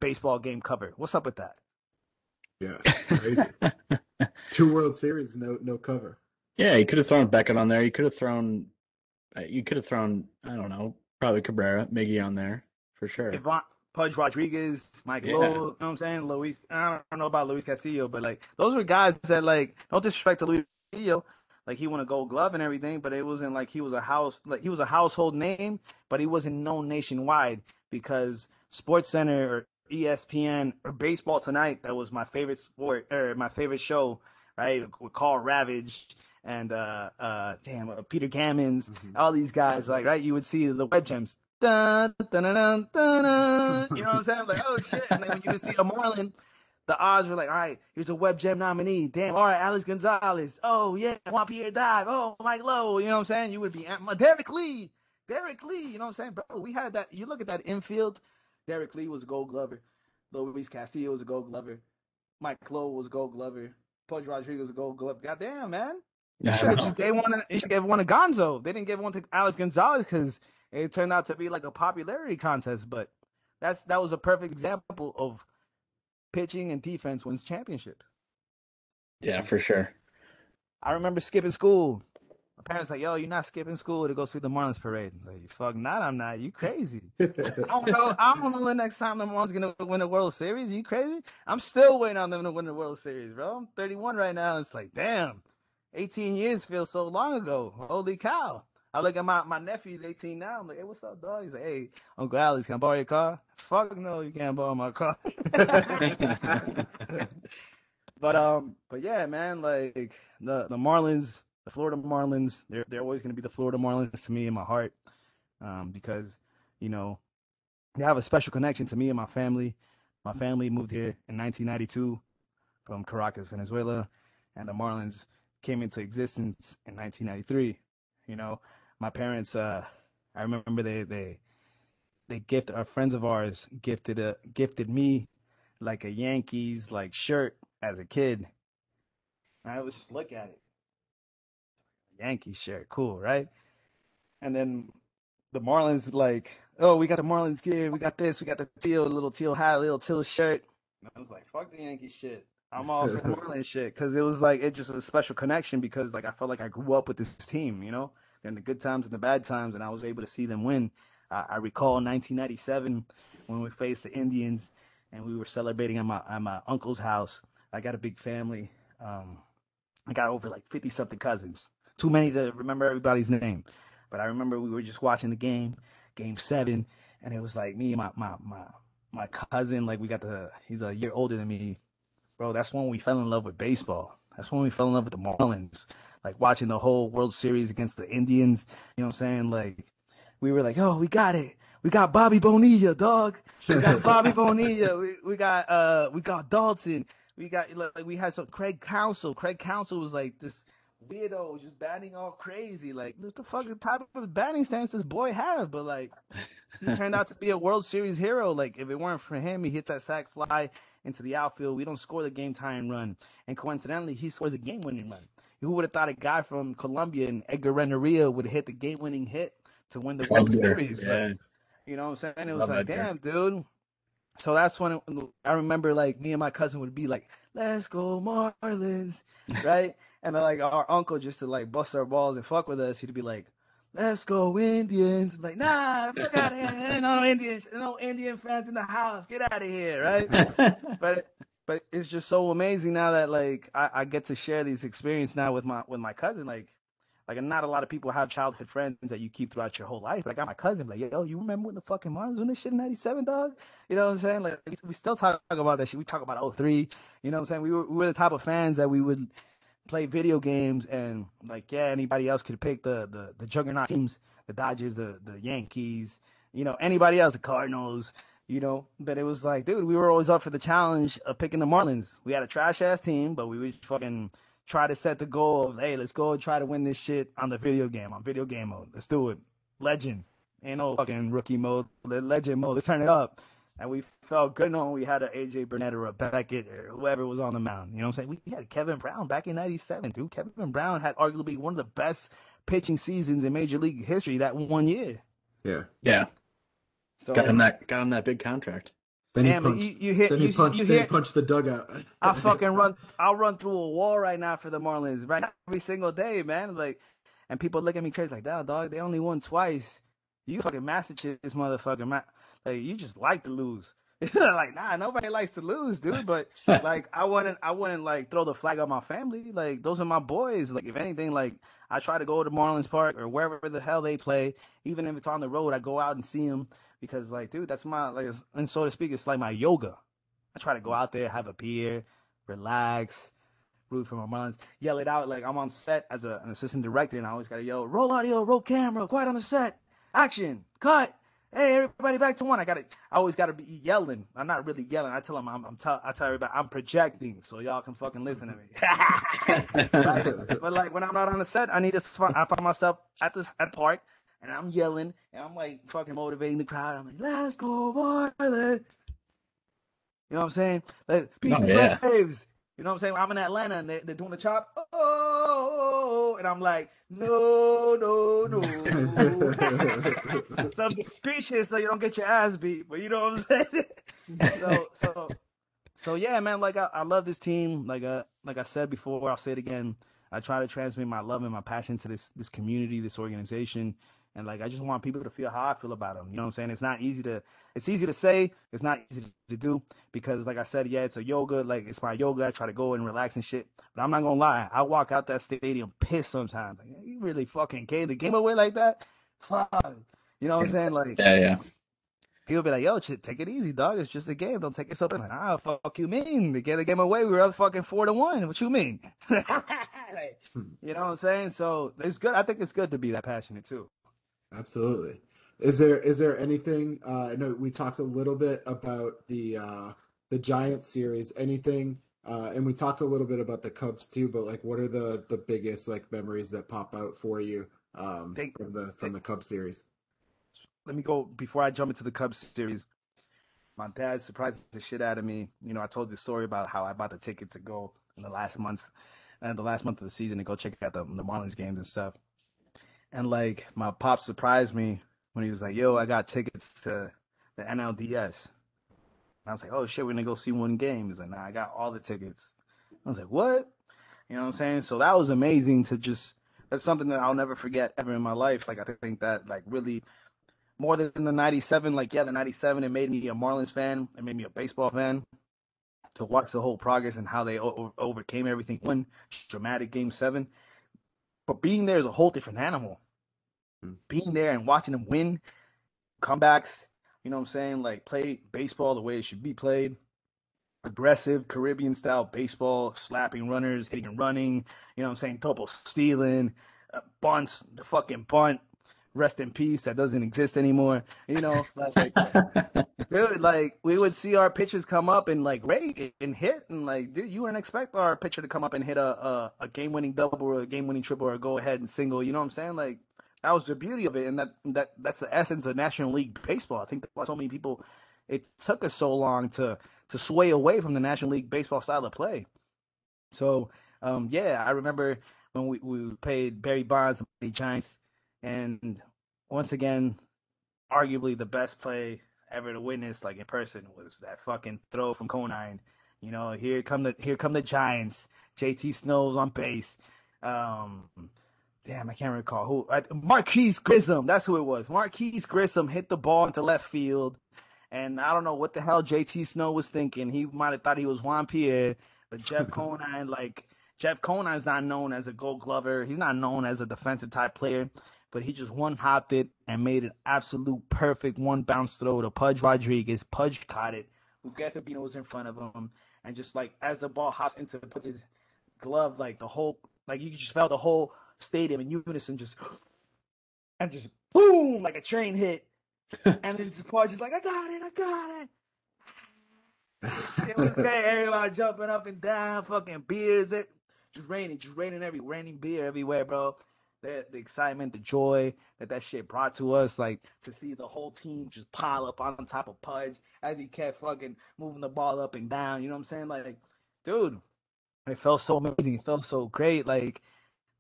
baseball game cover. What's up with that? Yeah, it's crazy. Two World Series, no no cover. Yeah, you could have thrown Beckett on there. You could have thrown, you could have thrown I don't know, probably Cabrera, Miggy on there for sure. If I- Pudge Rodriguez, Mike Lowell, yeah. You know what I'm saying? Luis, I don't know about Luis Castillo, but like those were guys that like don't disrespect to Luis Castillo, like he won a Gold Glove and everything, but it wasn't like he was a house like he was a household name, but he wasn't known nationwide because SportsCenter or E S P N or Baseball Tonight, that was my favorite sport or my favorite show, right? With Carl Ravage and uh, uh, damn uh, Peter Gammons, mm-hmm. all these guys, like right, you would see the web gems. Dun, dun, dun, dun, dun, dun. You know what I'm saying? Like, oh shit! And then when you would see a Marlin, the odds were like, all right, here's a Web Gem nominee. Damn, all right, Alex Gonzalez. Oh, yeah, Juan Pierre dive. Oh, Mike Lowell. You know what I'm saying? You would be – Derek Lee. Derek Lee. You know what I'm saying? Bro, we had that – you look at that infield. Derek Lee was a gold glover. Luis Castillo was a gold glover. Mike Lowell was a gold glover. Pudge Rodriguez was a gold glover. Goddamn, man. You should have just gave one, you should give one to Gonzo. They didn't give one to Alex Gonzalez because it turned out to be like a popularity contest. But that's that was a perfect example of – pitching and defense wins championships. Yeah, for sure. I remember skipping school. My parents like, yo, you're not skipping school to go see the Marlins parade. I'm like, fuck not, I'm not. You crazy. I don't know. I don't know the next time the Marlins gonna win the World Series. You crazy? I'm still waiting on them to win the World Series, bro. I'm thirty-one right now. It's like, damn, eighteen years feels so long ago. Holy cow. I look at my, my nephew's eighteen now. I'm like, hey, what's up, dog? He's like, hey, Uncle Alex, can I borrow your car? Fuck no, you can't borrow my car. but um, but yeah, man, like the, the Marlins, the Florida Marlins, they're they're always gonna be the Florida Marlins to me in my heart, um, because you know they have a special connection to me and my family. My family moved here in nineteen ninety-two from Caracas, Venezuela, and the Marlins came into existence in nineteen ninety-three. You know. My parents, uh, I remember they they they gifted our friends of ours gifted a gifted me like a Yankees like shirt as a kid. And I was just look at it, Yankee shirt, cool, right? And then the Marlins like, oh, we got the Marlins gear, we got this, we got the teal little teal hat, little teal shirt. And I was like, fuck the Yankee shit, I'm all for Marlins shit, because it was like it just was a special connection because like I felt like I grew up with this team, you know. And the good times and the bad times, and I was able to see them win. Uh, I recall nineteen ninety-seven when we faced the Indians, and we were celebrating at my at my uncle's house. I got a big family. Um, I got over like fifty-something cousins. Too many to remember everybody's name, but I remember we were just watching the game, Game Seven, and it was like me and my my my my cousin. Like we got the he's a year older than me, bro. That's when we fell in love with baseball. That's when we fell in love with the Marlins. Like watching the whole World Series against the Indians, you know what I'm saying? Like we were like, oh, we got it. We got Bobby Bonilla, dog. We got Bobby Bonilla. We, we got uh we got Dalton. We got like we had some Craig Counsell. Craig Counsell was like this weirdo just batting all crazy. Like what the fuck the type of batting stance this boy have? But like he turned out to be a World Series hero. Like if it weren't for him, he hits that sack fly into the outfield. We don't score the game tying run. And coincidentally, he scores a game winning run. Who would have thought a guy from Colombia and Edgar Renteria would have hit the game-winning hit to win the World Series? Yeah. Like, you know what I'm saying? It Love was like, damn, guy. dude. So that's when it, I remember, like, me and my cousin would be like, let's go Marlins, right? And then, like, our uncle just to, like, bust our balls and fuck with us, he'd be like, let's go Indians. I'm like, nah, fuck out of here. There ain't no Indians. No Indian fans in the house. Get out of here, right? But – But it's just so amazing now that like I, I get to share these experience now with my with my cousin. Like, like not a lot of people have childhood friends that you keep throughout your whole life. But I got my cousin like, yo, you remember when the fucking Marlins won this shit in ninety-seven, dog? You know what I'm saying? Like we still talk about that shit. We talk about oh three. You know what I'm saying? We were we were the type of fans that we would play video games and like yeah, anybody else could pick the the the juggernaut teams, the Dodgers, the the Yankees, you know, anybody else, the Cardinals. You know, but it was like, dude, we were always up for the challenge of picking the Marlins. We had a trash-ass team, but we would fucking try to set the goal of, hey, let's go and try to win this shit on the video game, on video game mode. Let's do it. Legend. Ain't no fucking rookie mode. Legend mode. Let's turn it up. And we felt good knowing we had an A J Burnett or a Beckett or whoever was on the mound. You know what I'm saying? We had Kevin Brown back in ninety-seven, dude. Kevin Brown had arguably one of the best pitching seasons in Major League history that one year. Yeah. Yeah. So, got him that got him that big contract. Then Damn, he punched, you, you hit, then he you, punched, you hit, then he punched the dugout. I fucking run I'll run through a wall right now for the Marlins, right? Every single day, man. Like, and people look at me crazy like, damn, dog, they only won twice. You fucking Massachusetts motherfucker, man. Like, you just like to lose. Like, nah, nobody likes to lose, dude. But like, I wouldn't, I wouldn't like throw the flag on my family. Like, those are my boys. Like, if anything, like I try to go to Marlins Park or wherever the hell they play, even if it's on the road, I go out and see them because, like, dude, that's my like, and so to speak, it's like my yoga. I try to go out there, have a beer, relax, root for my Marlins, yell it out. Like, I'm on set as a, an assistant director, and I always gotta yell, roll audio, roll camera, quiet on the set, action, cut. hey, everybody back to one. I got to, I always got to be yelling. I'm not really yelling. I tell them, I'm, I'm tell, I tell everybody I'm projecting so y'all can fucking listen to me. But, but like when I'm not on the set, I need to, I find myself at this, at the park and I'm yelling and I'm like fucking motivating the crowd. I'm like, let's go, Marlins. You know what I'm saying? Let's beat oh, yeah. Braves. You know what I'm saying? I'm in Atlanta and they're, they're doing the chop. Oh, oh, oh, and I'm like, no, no, no. So I'm discreet so you don't get your ass beat. But you know what I'm saying? so, so, so yeah, man. Like I, I love this team. Like uh, like I said before, I'll say it again. I try to transmit my love and my passion to this this community, this organization, and like I just want people to feel how I feel about them. You know what I'm saying? It's not easy to. It's easy to say. It's not easy to do because, like I said, yeah, it's a yoga. Like it's my yoga. I try to go and relax and shit. But I'm not gonna lie. I walk out that stadium pissed sometimes. Like, you really fucking gave the game away like that? Fuck. You know what I'm saying? Like yeah, yeah. People be like, yo, shit, take it easy, dog. It's just a game. Don't take it so bad. Like, ah, fuck you mean? They gave the game away. We were up fucking four to one. What you mean? Like, you know what I'm saying? So it's good. I think it's good to be that passionate too. Absolutely. Is there is there anything? Uh, I know we talked a little bit about the uh, the Giants series. Anything, uh, and we talked a little bit about the Cubs too. But like, what are the the biggest like memories that pop out for you um, they, from the from they, the Cubs series? Let me go before I jump into the Cubs series. My dad surprised the shit out of me. You know, I told the story about how I bought the ticket to go in the last month, and uh, the last month of the season to go check out the, the Marlins games and stuff. And like my pop surprised me. When he was like, yo, I got tickets to the N L D S. And I was like, oh, shit, we're going to go see one game. He's like, nah, I got all the tickets. I was like, what? You know what I'm saying? So that was amazing to just – that's something that I'll never forget ever in my life. Like, I think that, like, really more than the ninety-seven, like, yeah, the ninety-seven, it made me a Marlins fan. It made me a baseball fan to watch the whole progress and how they o- overcame everything. One dramatic game seven. But being there is a whole different animal. Being there and watching them win comebacks, you know what I'm saying? Like play baseball the way it should be played. Aggressive Caribbean style baseball, slapping runners, hitting and running, you know what I'm saying? Double stealing, uh, bunts, the fucking bunt, rest in peace, that doesn't exist anymore. You know, like, dude, like we would see our pitchers come up and like rake and hit and like, dude, you wouldn't expect our pitcher to come up and hit a, a, a game winning double or a game winning triple or a go ahead and single, you know what I'm saying? Like, that was the beauty of it, and that, that that's the essence of National League Baseball. I think that's why so many people, it took us so long to to sway away from the National League Baseball style of play. So, um, yeah, I remember when we, we played Barry Bonds, the Giants, and once again, arguably the best play ever to witness, like in person, was that fucking throw from Conine. You know, here come the here come the Giants. J T Snow's on base. Um, Damn, I can't recall who. Marquise Grissom, that's who it was. Marquise Grissom hit the ball into left field, and I don't know what the hell J T Snow was thinking. He might have thought he was Juan Pierre, but Jeff Conine, like Jeff Conine's not known as a Gold Glover. He's not known as a defensive type player, but he just one hopped it and made an absolute perfect one bounce throw to Pudge Rodriguez. Pudge caught it. Ugueth Urbina was in front of him, and just like as the ball hops into his glove, like the whole, like you just felt the whole stadium in unison, just and just boom, like a train hit, and then just Pudge is like, I got it, I got it. Shit was great. Everybody jumping up and down, fucking beers, it just raining, just raining every raining beer everywhere, bro. The, the excitement, the joy that that shit brought to us, like to see the whole team just pile up on top of Pudge as he kept fucking moving the ball up and down. You know what I'm saying? Like, like dude, it felt so amazing. It felt so great. Like.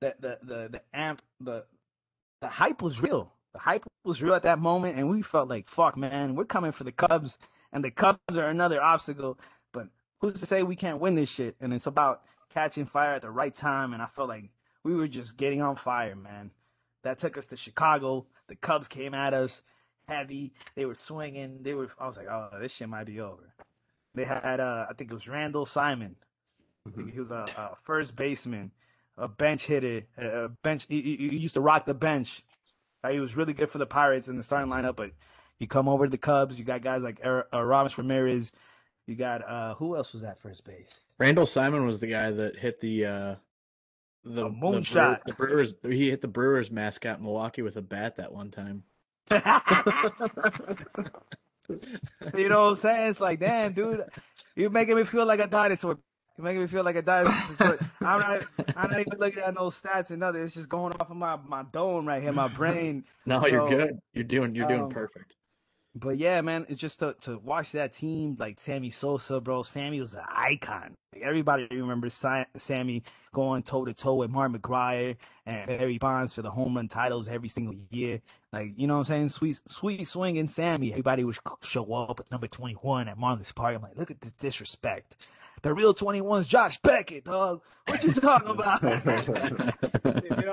The, the the the amp the the hype was real. The hype was real at that moment, and we felt like, fuck, man, we're coming for the Cubs, and the Cubs are another obstacle. But who's to say we can't win this shit? And it's about catching fire at the right time. And I felt like we were just getting on fire, man. That took us to Chicago. The Cubs came at us heavy. They were swinging. They were. I was like, oh, this shit might be over. They had, uh, I think it was Randall Simon. I think he was a, a first baseman. A bench hitter, a bench. He, he used to rock the bench. Right? He was really good for the Pirates in the starting lineup. But you come over to the Cubs, you got guys like er- er- Ramos Ramirez. You got uh, who else was at first base? Randall Simon was the guy that hit the uh, the moonshot. The Brewers, the Brewers, he hit the Brewers mascot Milwaukee with a bat that one time. You know what I'm saying? It's like, damn, dude, you're making me feel like a dinosaur. You're making me feel like a dinosaur. I'm not, I'm not even looking at no stats and nothing. It's just going off of my, my dome right here, my brain. No, so, you're good. You're doing you're doing um, perfect. But yeah, man, it's just to, to watch that team, like Sammy Sosa, bro. Sammy was an icon. Like, everybody remembers si Sammy going toe to toe with Mark McGuire and Barry Bonds for the home run titles every single year. Like, you know what I'm saying? Sweet, sweet swinging Sammy. Everybody would show up at number twenty-one at Marlins Park. I'm like, look at this disrespect. The real twenty-one's Josh Beckett, dog. What you talking about? You know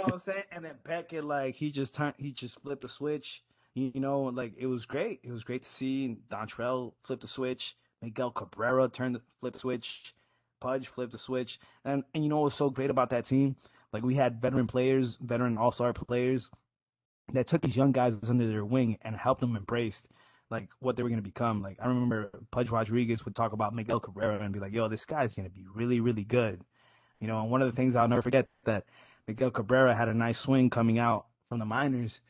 what I'm saying? And then Beckett, like, he just turned, he just flipped the switch. You know, like, it was great. It was great to see. Dontrelle flipped the switch. Miguel Cabrera turned the, flipped the switch. Pudge flipped the switch. And, and you know what was so great about that team? Like, we had veteran players, veteran all-star players that took these young guys under their wing and helped them embrace, like, what they were going to become. Like, I remember Pudge Rodriguez would talk about Miguel Cabrera and be like, yo, this guy's going to be really, really good. You know, and one of the things I'll never forget that Miguel Cabrera had a nice swing coming out from the minors.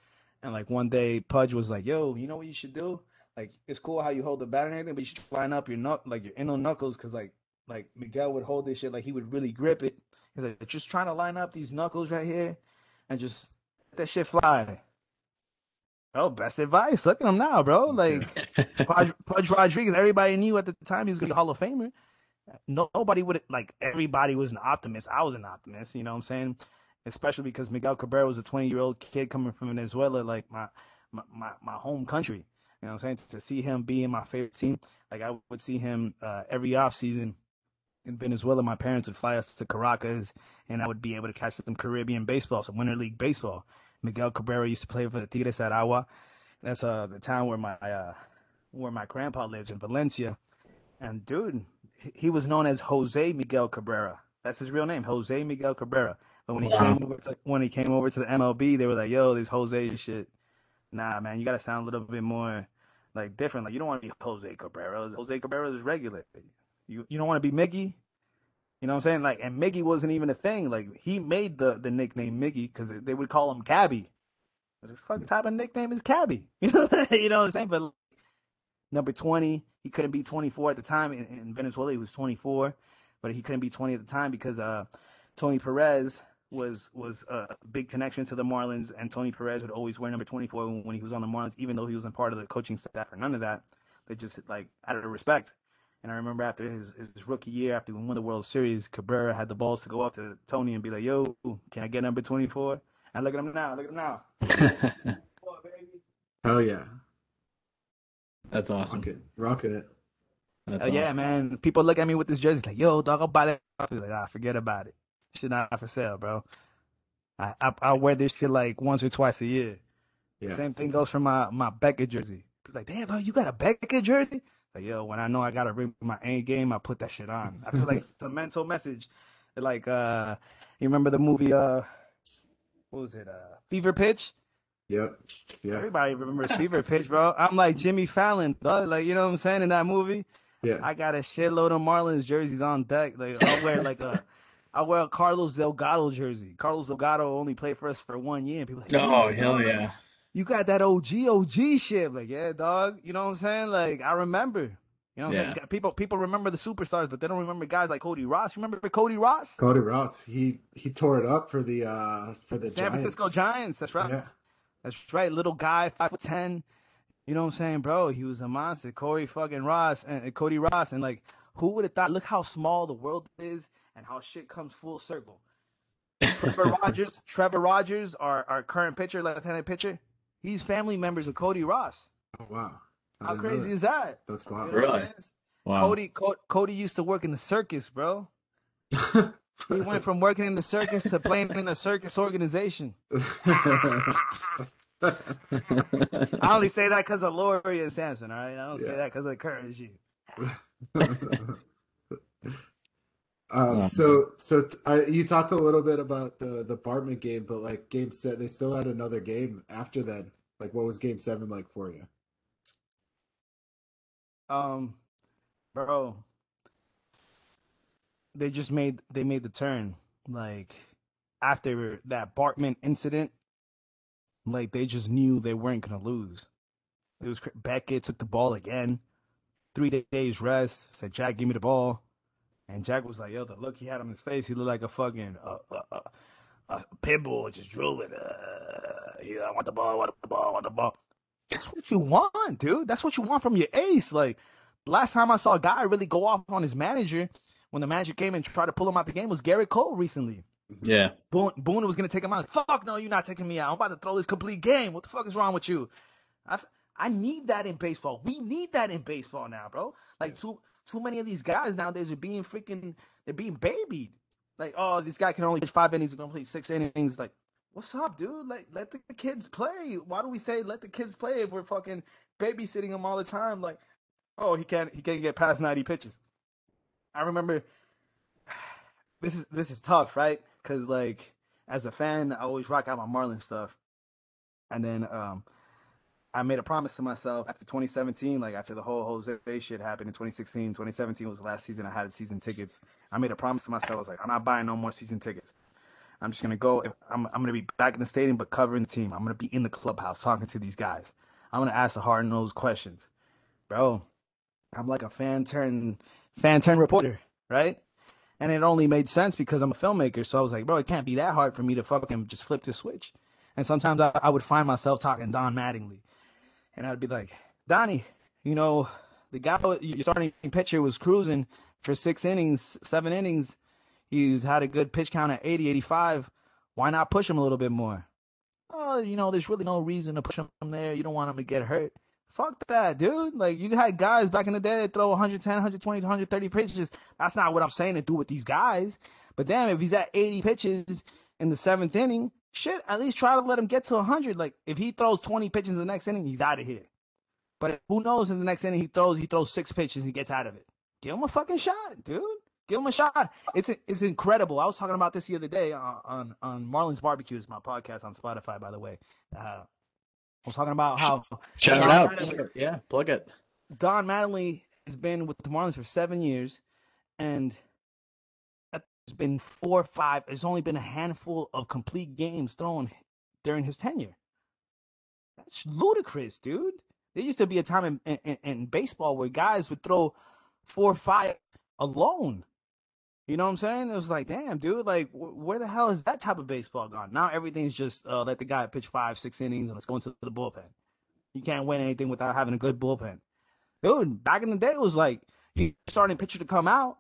And, like, one day, Pudge was like, yo, you know what you should do? Like, it's cool how you hold the bat and everything, but you should line up your knuck like, your inner knuckles, because, like, like, Miguel would hold this shit. Like, he would really grip it. He's like, just trying to line up these knuckles right here and just let that shit fly. Oh, best advice. Look at him now, bro. Like, Pudge, Pudge Rodriguez, everybody knew at the time he was going to be a Hall of Famer. No, nobody would – like, everybody was an optimist. I was an optimist, you know what I'm saying? Especially because Miguel Cabrera was a twenty-year-old kid coming from Venezuela, like my, my, my, my home country. You know what I'm saying? To see him be in my favorite team, like I would see him uh, every offseason in Venezuela. My parents would fly us to Caracas, and I would be able to catch some Caribbean baseball, some Winter League baseball. Miguel Cabrera used to play for the Tigres at Aragua. That's uh, the town where my, uh, where my grandpa lives in Valencia. And, dude, he was known as Jose Miguel Cabrera. That's his real name, Jose Miguel Cabrera. But when he wow. came over to, when he came over to the M L B, they were like, "Yo, this Jose shit, nah, man, you gotta sound a little bit more like different. Like, you don't want to be Jose Cabrera. Jose Cabrera is regular. You you don't want to be Miggy. You know what I'm saying? Like, and Miggy wasn't even a thing. Like, he made the the nickname Miggy because they would call him Cabby. But his fucking type of nickname is Cabby. You know, you know what I'm saying? But like, number twenty, he couldn't be twenty-four at the time in, in Venezuela. He was twenty-four, but he couldn't be twenty at the time because uh, Tony Perez was was a big connection to the Marlins, and Tony Perez would always wear number twenty-four when he was on the Marlins, even though he wasn't part of the coaching staff or none of that. They just, like, out of respect. And I remember after his, his rookie year, after we won the World Series, Cabrera had the balls to go up to Tony and be like, yo, can I get number twenty-four? And look at him now, look at him now. Oh, baby. Hell yeah. That's awesome. Rocket, rocket it. That's oh, awesome. Yeah, man. People look at me with this jersey like, yo, dog, I'll buy that. I'm like, ah, forget about it. Shit not for sale, bro. I, I I wear this shit like once or twice a year. Yeah. Same thing goes for my my Beckett jersey. It's like, damn, bro, you got a Beckett jersey? Like, yo, when I know I gotta ring my A game, I put that shit on. I feel like it's a mental message. Like, uh, you remember the movie? Uh, what was it? Uh, Fever Pitch. Yep. Yeah. Everybody remembers Fever Pitch, bro. I'm like Jimmy Fallon, dog. Like, you know what I'm saying in that movie? Yeah. I got a shitload of Marlins jerseys on deck. Like, I'll wear like a. I wear a Carlos Delgado jersey. Carlos Delgado only played for us for one year. And people are like, oh, oh hell yeah. You got that O G O G shit. Like, yeah, dog. You know what I'm saying? Like, I remember. You know what yeah. I'm saying? People people remember the superstars, but they don't remember guys like Cody Ross. Remember Cody Ross? Cody Ross. He he tore it up for the uh for the San Giants. Francisco Giants. That's right. Yeah. That's right. Little guy, five foot ten. You know what I'm saying, bro? He was a monster. Corey fucking Ross and, and Cody Ross. And like, who would have thought? Look how small the world is. And how shit comes full circle. Trevor Rogers, Trevor Rogers, our, our current pitcher, left-handed pitcher, he's family members of Cody Ross. Oh, wow. I How crazy that. is that? That's wild. You know really? Wow. Cody, Co Cody used to work in the circus, bro. He went from working in the circus to playing in a circus organization. I only say that because of Lori and Samson, all right? I don't yeah. say that because I encourage you. Um, so, so I, you talked a little bit about the the Bartman game, but like game set, they still had another game after that. Like, what was game seven like for you? Um, bro, they just made they made the turn. Like, after that Bartman incident, Like, they just knew they weren't going to lose. It was Beckett took the ball again. Three days rest. Said, Jack, give me the ball. And Jack was like, yo, the look he had on his face, he looked like a fucking uh, uh, uh, a pit bull just drooling. Uh, he, I want the ball, I want the ball, I want the ball. That's what you want, dude. That's what you want from your ace. Like, last time I saw a guy really go off on his manager when the manager came and tried to pull him out the game was Garrett Cole recently. Yeah. Boone, Boone was going to take him out. Fuck no, you're not taking me out. I'm about to throw this complete game. What the fuck is wrong with you? I I need that in baseball. We need that in baseball now, bro. Like, too too many of these guys nowadays are being freaking, they're being babied. Like, oh, this guy can only pitch five innings and complete six innings. Like, what's up, dude? Like, let the kids play. Why do we say let the kids play if we're fucking babysitting them all the time? Like, oh, he can't he can't get past ninety pitches. I remember this is this is tough, right? Because, like, as a fan, I always rock out my Marlins stuff. And then um, I made a promise to myself after twenty seventeen, like, after the whole Jose shit happened in twenty sixteen. twenty seventeen was the last season I had season tickets. I made a promise to myself. I was like, I'm not buying no more season tickets. I'm just going to go. If, I'm, I'm going to be back in the stadium but covering the team. I'm going to be in the clubhouse talking to these guys. I'm going to ask the hard-nosed questions. Bro, I'm like a fan-turned fan turn reporter, right? And it only made sense because I'm a filmmaker. So I was like, bro, it can't be that hard for me to fucking just flip the switch. And sometimes I, I would find myself talking Don Mattingly. And I'd be like, Donnie, you know, the guy, your starting pitcher was cruising for six innings, seven innings. He's had a good pitch count at eighty, eighty-five. Why not push him a little bit more? Oh, you know, there's really no reason to push him there. You don't want him to get hurt. Fuck that, dude. Like, you had guys back in the day that throw one ten, one twenty, one thirty pitches. That's not what I'm saying to do with these guys. But damn, if he's at eighty pitches in the seventh inning, shit, at least try to let him get to one hundred. Like, if he throws twenty pitches in the next inning, he's out of here. But who knows, in the next inning he throws, he throws six pitches, he gets out of it. Give him a fucking shot, dude. Give him a shot. It's it's incredible. I was talking about this the other day on, on, on Marlins Barbecue. It's my podcast on Spotify, by the way. Uh, I was talking about how shout it out, Mattingly, yeah, plug it. Don Mattingly has been with the Marlins for seven years, and it's been four or five. There's only been a handful of complete games thrown during his tenure. That's ludicrous, dude. There used to be a time in, in, in baseball where guys would throw four or five alone. You know what I'm saying? It was like, damn, dude, like, wh- where the hell is that type of baseball gone? Now everything's just uh, let the guy pitch five, six innings, and let's go into the bullpen. You can't win anything without having a good bullpen. Dude, back in the day, it was like, you starting pitcher to come out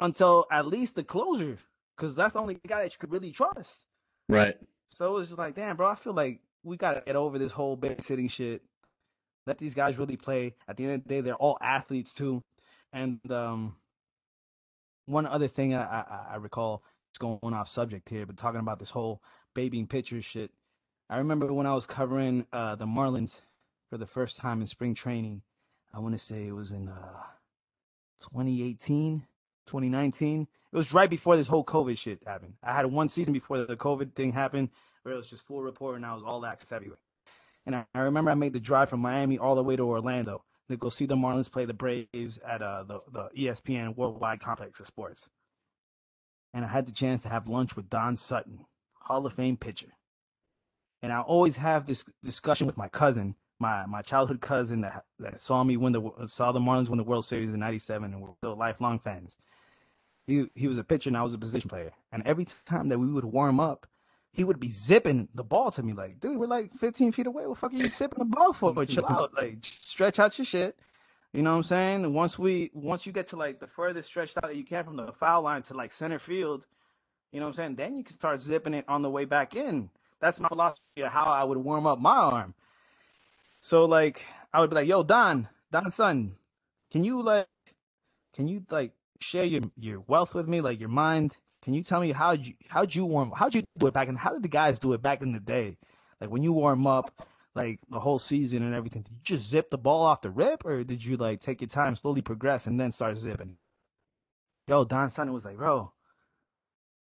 until at least the closer, because that's the only guy that you could really trust. Right. So it was just like, damn, bro, I feel like we got to get over this whole babysitting shit. Let these guys really play. At the end of the day, they're all athletes, too. And, um... one other thing I, I, I recall, it's going off subject here, but talking about this whole babying pitcher shit. I remember when I was covering uh, the Marlins for the first time in spring training. I want to say it was in uh, twenty eighteen, twenty nineteen. It was right before this whole COVID shit happened. I had one season before the COVID thing happened where it was just full report and I was all access everywhere. And I, I remember I made the drive from Miami all the way to Orlando to go see the Marlins play the Braves at uh, the, the E S P N Worldwide Complex of Sports. And I had the chance to have lunch with Don Sutton, Hall of Fame pitcher. And I always have this discussion with my cousin, my my childhood cousin that, that saw me win the saw the Marlins win the World Series in ninety-seven and were still lifelong fans. He he was a pitcher and I was a position player. And every time that we would warm up, he would be zipping the ball to me like, dude, we're like fifteen feet away. What the fuck are you zipping the ball for? But chill out. Like, stretch out your shit. You know what I'm saying? Once we, once you get to, like, the furthest stretched out that you can from the foul line to, like, center field, you know what I'm saying? Then you can start zipping it on the way back in. That's my philosophy of how I would warm up my arm. So, like, I would be like, yo, Don, Don Sutton, can you, like, can you, like, share your, your wealth with me, like, your mind? Can you tell me how you how'd you warm how'd you do it back in how did the guys do it back in the day? Like, when you warm up, like, the whole season and everything, did you just zip the ball off the rip, or did you, like, take your time, slowly progress, and then start zipping? Yo, Don Sutton was like, bro,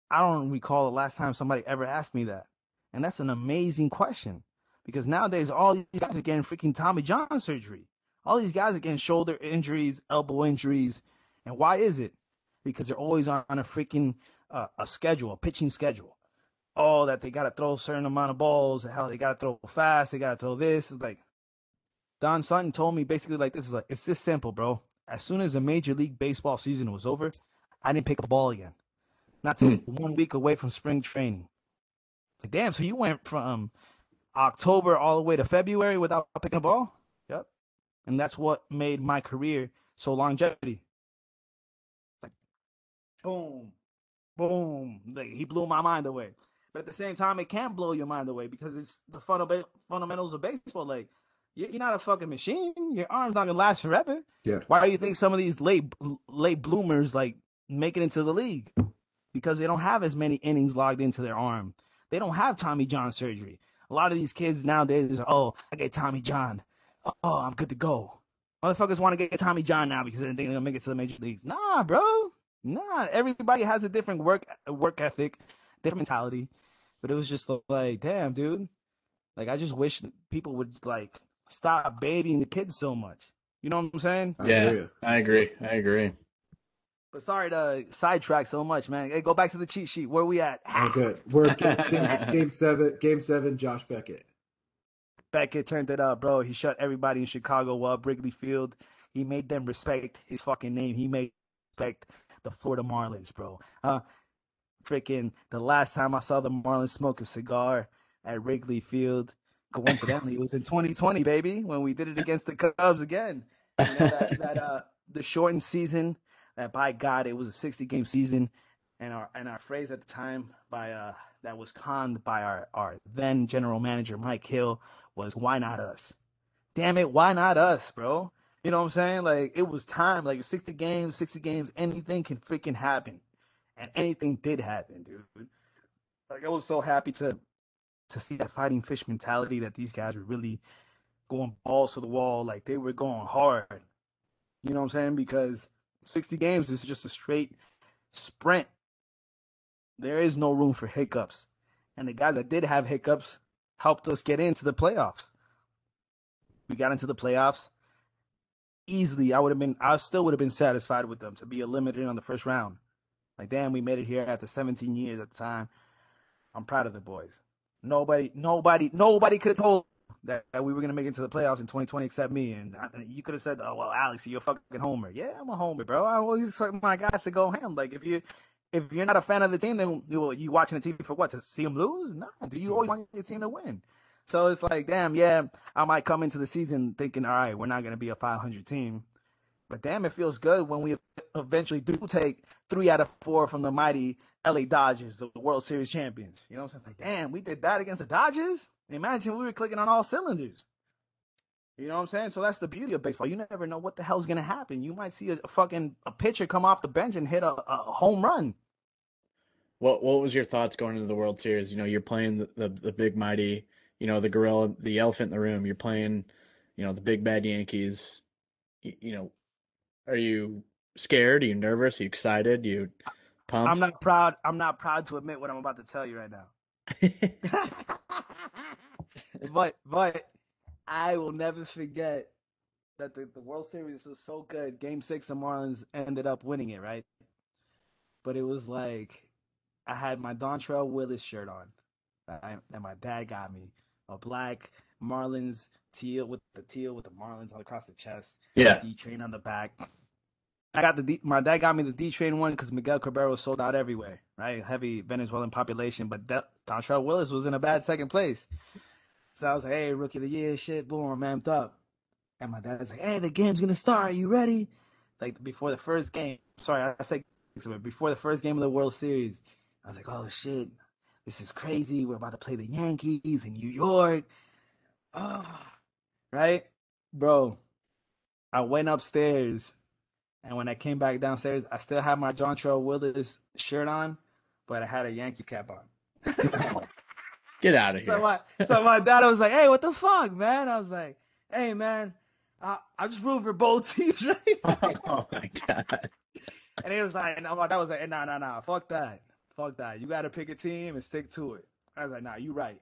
I don't recall the last time somebody ever asked me that. And that's an amazing question, because nowadays all these guys are getting freaking Tommy John surgery. All these guys are getting shoulder injuries, elbow injuries. And why is it? Because they're always on, on a freaking – Uh, a schedule, a pitching schedule. oh, that they got to throw a certain amount of balls, how they got to throw fast, they got to throw this. It's like, Don Sutton told me basically like this is like, it's this simple, bro. As soon as the Major League Baseball season was over, I didn't pick a ball again. Not to mm. one week away from spring training. Like, damn, so you went from October all the way to February without picking a ball? Yep. And that's what made my career so longevity. It's like, boom, boom. Like, he blew my mind away. But at the same time, it can't blow your mind away because it's the funda- fundamentals of baseball. Like, you're not a fucking machine. Your arm's not gonna last forever. Yeah. Why do you think some of these late late bloomers like make it into the league? Because they don't have as many innings logged into their arm. They don't have Tommy John surgery. A lot of these kids nowadays are, oh, I get Tommy John. Oh, I'm good to go. Motherfuckers want to get Tommy John now because they think they're gonna make it to the major leagues. Nah, bro. Nah. Everybody has a different work work ethic, different mentality. But it was just like, damn, dude. Like, I just wish people would like stop babying the kids so much. You know what I'm saying? Yeah, I agree. I agree. But sorry to sidetrack so much, man. Hey, go back to the cheat sheet. Where we at? We're good. We're good. It's game seven. Game seven. Josh Beckett. Beckett turned it up, bro. He shut everybody in Chicago up. Wrigley Field. He made them respect his fucking name. He made respect the Florida Marlins, bro. Uh, freaking the last time I saw the Marlins smoke a cigar at Wrigley Field. Coincidentally, it was in twenty twenty, baby, when we did it against the Cubs again. And that, that uh, the shortened season, that by God, it was a sixty-game season, and our and our phrase at the time by uh, that was conned by our our then general manager Mike Hill was "Why not us?" Damn it, why not us, bro? You know what I'm saying? Like it was time. Like sixty games, sixty games, anything can freaking happen, and anything did happen, dude. Like I was so happy to. to see that fighting fish mentality that these guys were really going balls to the wall. Like they were going hard, you know what I'm saying? Because sixty games is just a straight sprint. There is no room for hiccups. And the guys that did have hiccups helped us get into the playoffs. We got into the playoffs easily. I would have been, I still would have been satisfied with them to be eliminated on the first round. Like, damn, we made it here after seventeen years at the time. I'm proud of the boys. Nobody, nobody, nobody could have told that, that we were going to make it to the playoffs in twenty twenty except me. And I, you could have said, oh, well, Alex, you're a fucking homer. Yeah, I'm a homer, bro. I always expect my guys to go ham. Like, if, you, if you're not a fan of the team, then you, you watching the T V for what? To see them lose? No. Do you always want your team to win? So it's like, damn, yeah, I might come into the season thinking, all right, we're not going to be a five hundred team. But damn, it feels good when we eventually do take three out of four from the mighty L A Dodgers, the World Series champions. You know what I'm saying? Like, damn, we did that against the Dodgers? Imagine we were clicking on all cylinders. You know what I'm saying? So that's the beauty of baseball. You never know what the hell's going to happen. You might see a, a fucking a pitcher come off the bench and hit a, a home run. What What was your thoughts going into the World Series? You know, you're playing the, the, the big mighty, you know, the gorilla, the elephant in the room. You're playing, you know, the big bad Yankees. You, you know, are you scared? Are you nervous? Are you excited? Are you pumped? I'm not proud. I'm not proud to admit what I'm about to tell you right now. but but I will never forget that the, the World Series was so good. Game six, the Marlins ended up winning it, right? But it was like I had my Dontrelle Willis shirt on, right? And my dad got me a black Marlins teal with the teal with the Marlins all across the chest. Yeah. D train on the back. I got the D, my dad got me the D train one because Miguel Cabrera was sold out everywhere, right? Heavy Venezuelan population, but De- Dontrelle Willis was in a bad second place. So I was like, hey, rookie of the year, shit, boom, I'm amped up. And my dad's like, hey, the game's gonna start. Are you ready? Like before the first game. Sorry, I said before the first game of the World Series, I was like, oh shit, this is crazy. We're about to play the Yankees in New York. Oh, right, bro. I went upstairs, and when I came back downstairs, I still had my Dontrelle Willis shirt on, but I had a Yankees cap on. Get out of here! So my, so my dad was like, "Hey, what the fuck, man?" I was like, "Hey, man, I I just root for both teams, right?" Oh my god! And he was like, and my dad was like, "No, no, no, fuck that, fuck that. You gotta pick a team and stick to it." I was like, "Nah, you right."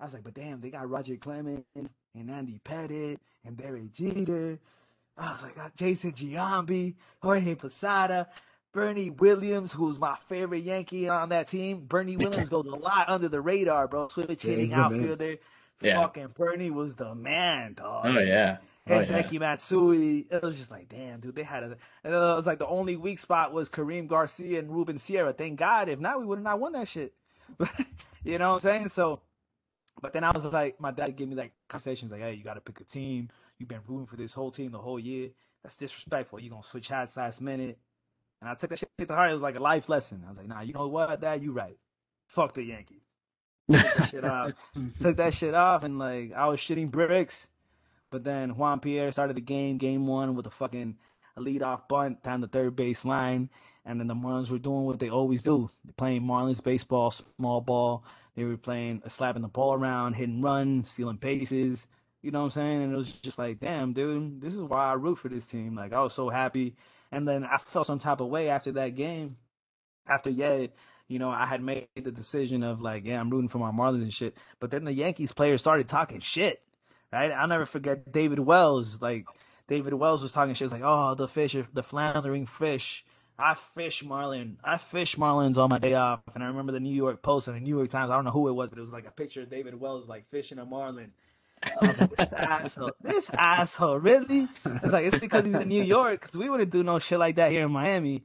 I was like, but damn, they got Roger Clemens and Andy Pettitte and Derek Jeter. I was like, Jason Giambi, Jorge Posada. Bernie Williams, who's my favorite Yankee on that team. Bernie Williams goes a lot under the radar, bro. Switch hitting yeah, outfielder. Yeah. Fucking Bernie was the man, dog. Oh, yeah. Oh, and yeah. Becky Matsui. It was just like, damn, dude, they had a... And it was like the only weak spot was Kareem Garcia and Ruben Sierra. Thank God. If not, we would have not won that shit. You know what I'm saying? So, but then I was like, my dad gave me like conversations like, hey, you got to pick a team. You've been rooting for this whole team the whole year. That's disrespectful. You're going to switch hats last minute. And I took that shit to heart. It was like a life lesson. I was like, nah, you know what, Dad? You right. Fuck the Yankees. Took that shit off. Took that shit off, and like I was shitting bricks. But then Juan Pierre started the game, game one, with a fucking leadoff bunt down the third base line, and then the Marlins were doing what they always do. They're playing Marlins baseball, small ball. They were playing slapping the ball around, hit and run, stealing bases. You know what I'm saying? And it was just like, damn, dude, this is why I root for this team. Like I was so happy. And then I felt some type of way after that game. After yeah, you know, I had made the decision of like, yeah, I'm rooting for my Marlins and shit. But then the Yankees players started talking shit, right? I'll never forget David Wells. Like David Wells was talking shit. It's like, oh, the fish, the floundering fish. I fish Marlin. I fish Marlins on my day off. And I remember the New York Post and the New York Times. I don't know who it was, but it was like a picture of David Wells like fishing a Marlin. I was like, this asshole, this asshole, really? It's like, it's because he's in New York, because we wouldn't do no shit like that here in Miami.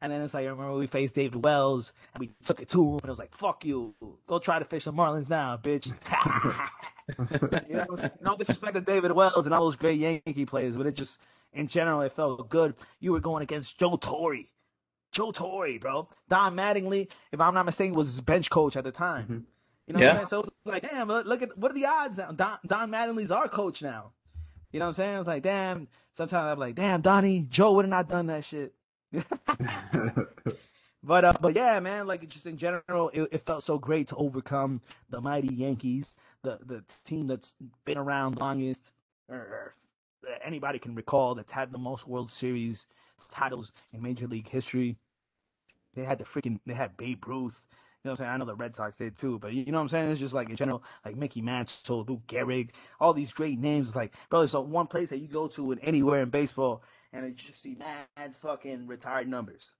And then it's like, I remember we faced David Wells, and we took it to him, and it was like, fuck you. Go try to fish the Marlins now, bitch. You know, no disrespect to David Wells and all those great Yankee players, but it just, in general, it felt good. You were going against Joe Torre. Joe Torre, bro. Don Mattingly, if I'm not mistaken, was his bench coach at the time. Mm-hmm. You know yeah. what I'm saying? So, like, damn, look at, what are the odds now? Don, Don Mattingly's our coach now. You know what I'm saying? I was like, damn. Sometimes I'm like, damn, Donnie, Joe would have not done that shit. but, uh, but yeah, man, like, just in general, it, it felt so great to overcome the mighty Yankees, the, the team that's been around longest, or, or anybody can recall, that's had the most World Series titles in Major League history. They had the freaking, they had Babe Ruth. You know what I'm saying? I know the Red Sox did too, but you know what I'm saying? It's just like in general, like Mickey Mantle, Lou Gehrig, all these great names. Like, brother, so one place that you go to in anywhere in baseball, and you just see mad fucking retired numbers.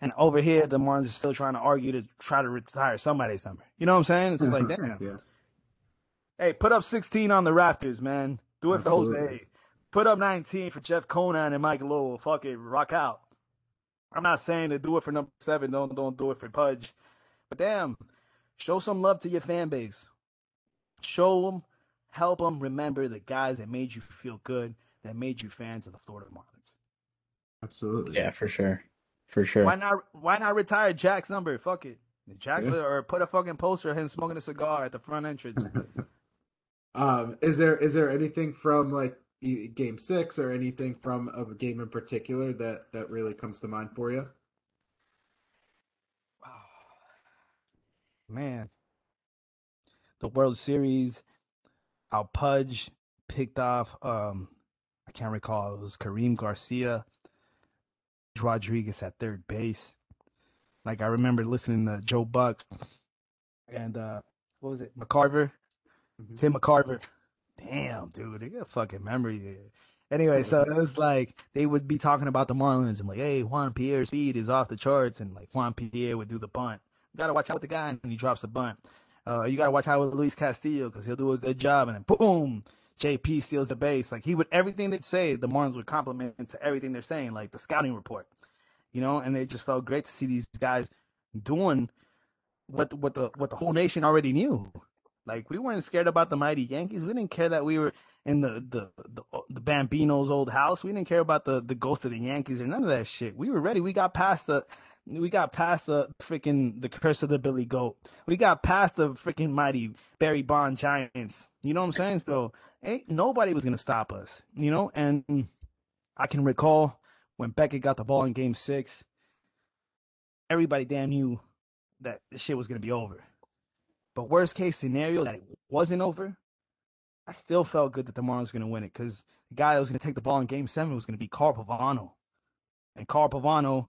And over here, the Marlins are still trying to argue to try to retire somebody's number. You know what I'm saying? It's like, damn. Yeah. Hey, put up sixteen on the rafters, man. Do it for Absolutely. Jose. Put up nineteen for Jeff Conine and Mike Lowell. Fuck it, rock out. I'm not saying to do it for number seven. Don't don't do it for Pudge. But damn, show some love to your fan base. Show them, help them remember the guys that made you feel good, that made you fans of the Florida Marlins. Absolutely. Yeah, for sure. For sure. Why not Why not retire Jack's number? Fuck it. Jack yeah. Or put a fucking poster of him smoking a cigar at the front entrance. um, is there is there anything from like game six or anything from a game in particular that, that really comes to mind for you? Man, the World Series, our Pudge picked off, um, I can't recall, it was Kareem Garcia, Rodriguez at third base. Like, I remember listening to Joe Buck and, uh, what was it, McCarver? Mm-hmm. Tim McCarver. Damn, dude, they got a fucking memory there. Anyway, so it was like they would be talking about the Marlins and like, hey, Juan Pierre's speed is off the charts, and like Juan Pierre would do the bunt. You got to watch out with the guy, and he drops a bunt. Uh, you got to watch out with Luis Castillo because he'll do a good job, and then boom, J P steals the base. Like, he would, everything they'd say, the Marlins would compliment to everything they're saying, like the scouting report, you know, and it just felt great to see these guys doing what, what, the, what the whole nation already knew. Like, we weren't scared about the mighty Yankees. We didn't care that we were in the, the, the, the Bambino's old house. We didn't care about the, the ghost of the Yankees or none of that shit. We were ready. We got past the... We got past the freaking the curse of the Billy Goat. We got past the freaking mighty Barry Bonds Giants. You know what I'm saying? So ain't nobody was gonna stop us. You know, and I can recall when Beckett got the ball in Game Six. Everybody damn knew that this shit was gonna be over. But worst case scenario that it wasn't over, I still felt good that the Marlins were gonna win it because the guy that was gonna take the ball in Game Seven was gonna be Carl Pavano, and Carl Pavano.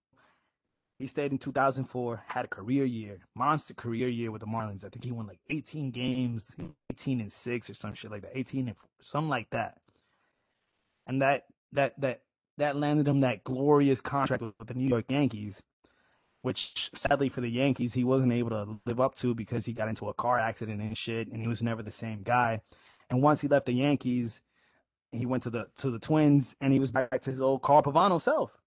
He stayed in two thousand four, had a career year, monster career year with the Marlins. I think he won like eighteen games, eighteen and six or some shit like that, eighteen and four, something like that. And that that that that landed him that glorious contract with the New York Yankees which sadly for the Yankees, he wasn't able to live up to because he got into a car accident and shit, and he was never the same guy. And once he left the Yankees, he went to the to the Twins, and he was back to his old Carl Pavano self.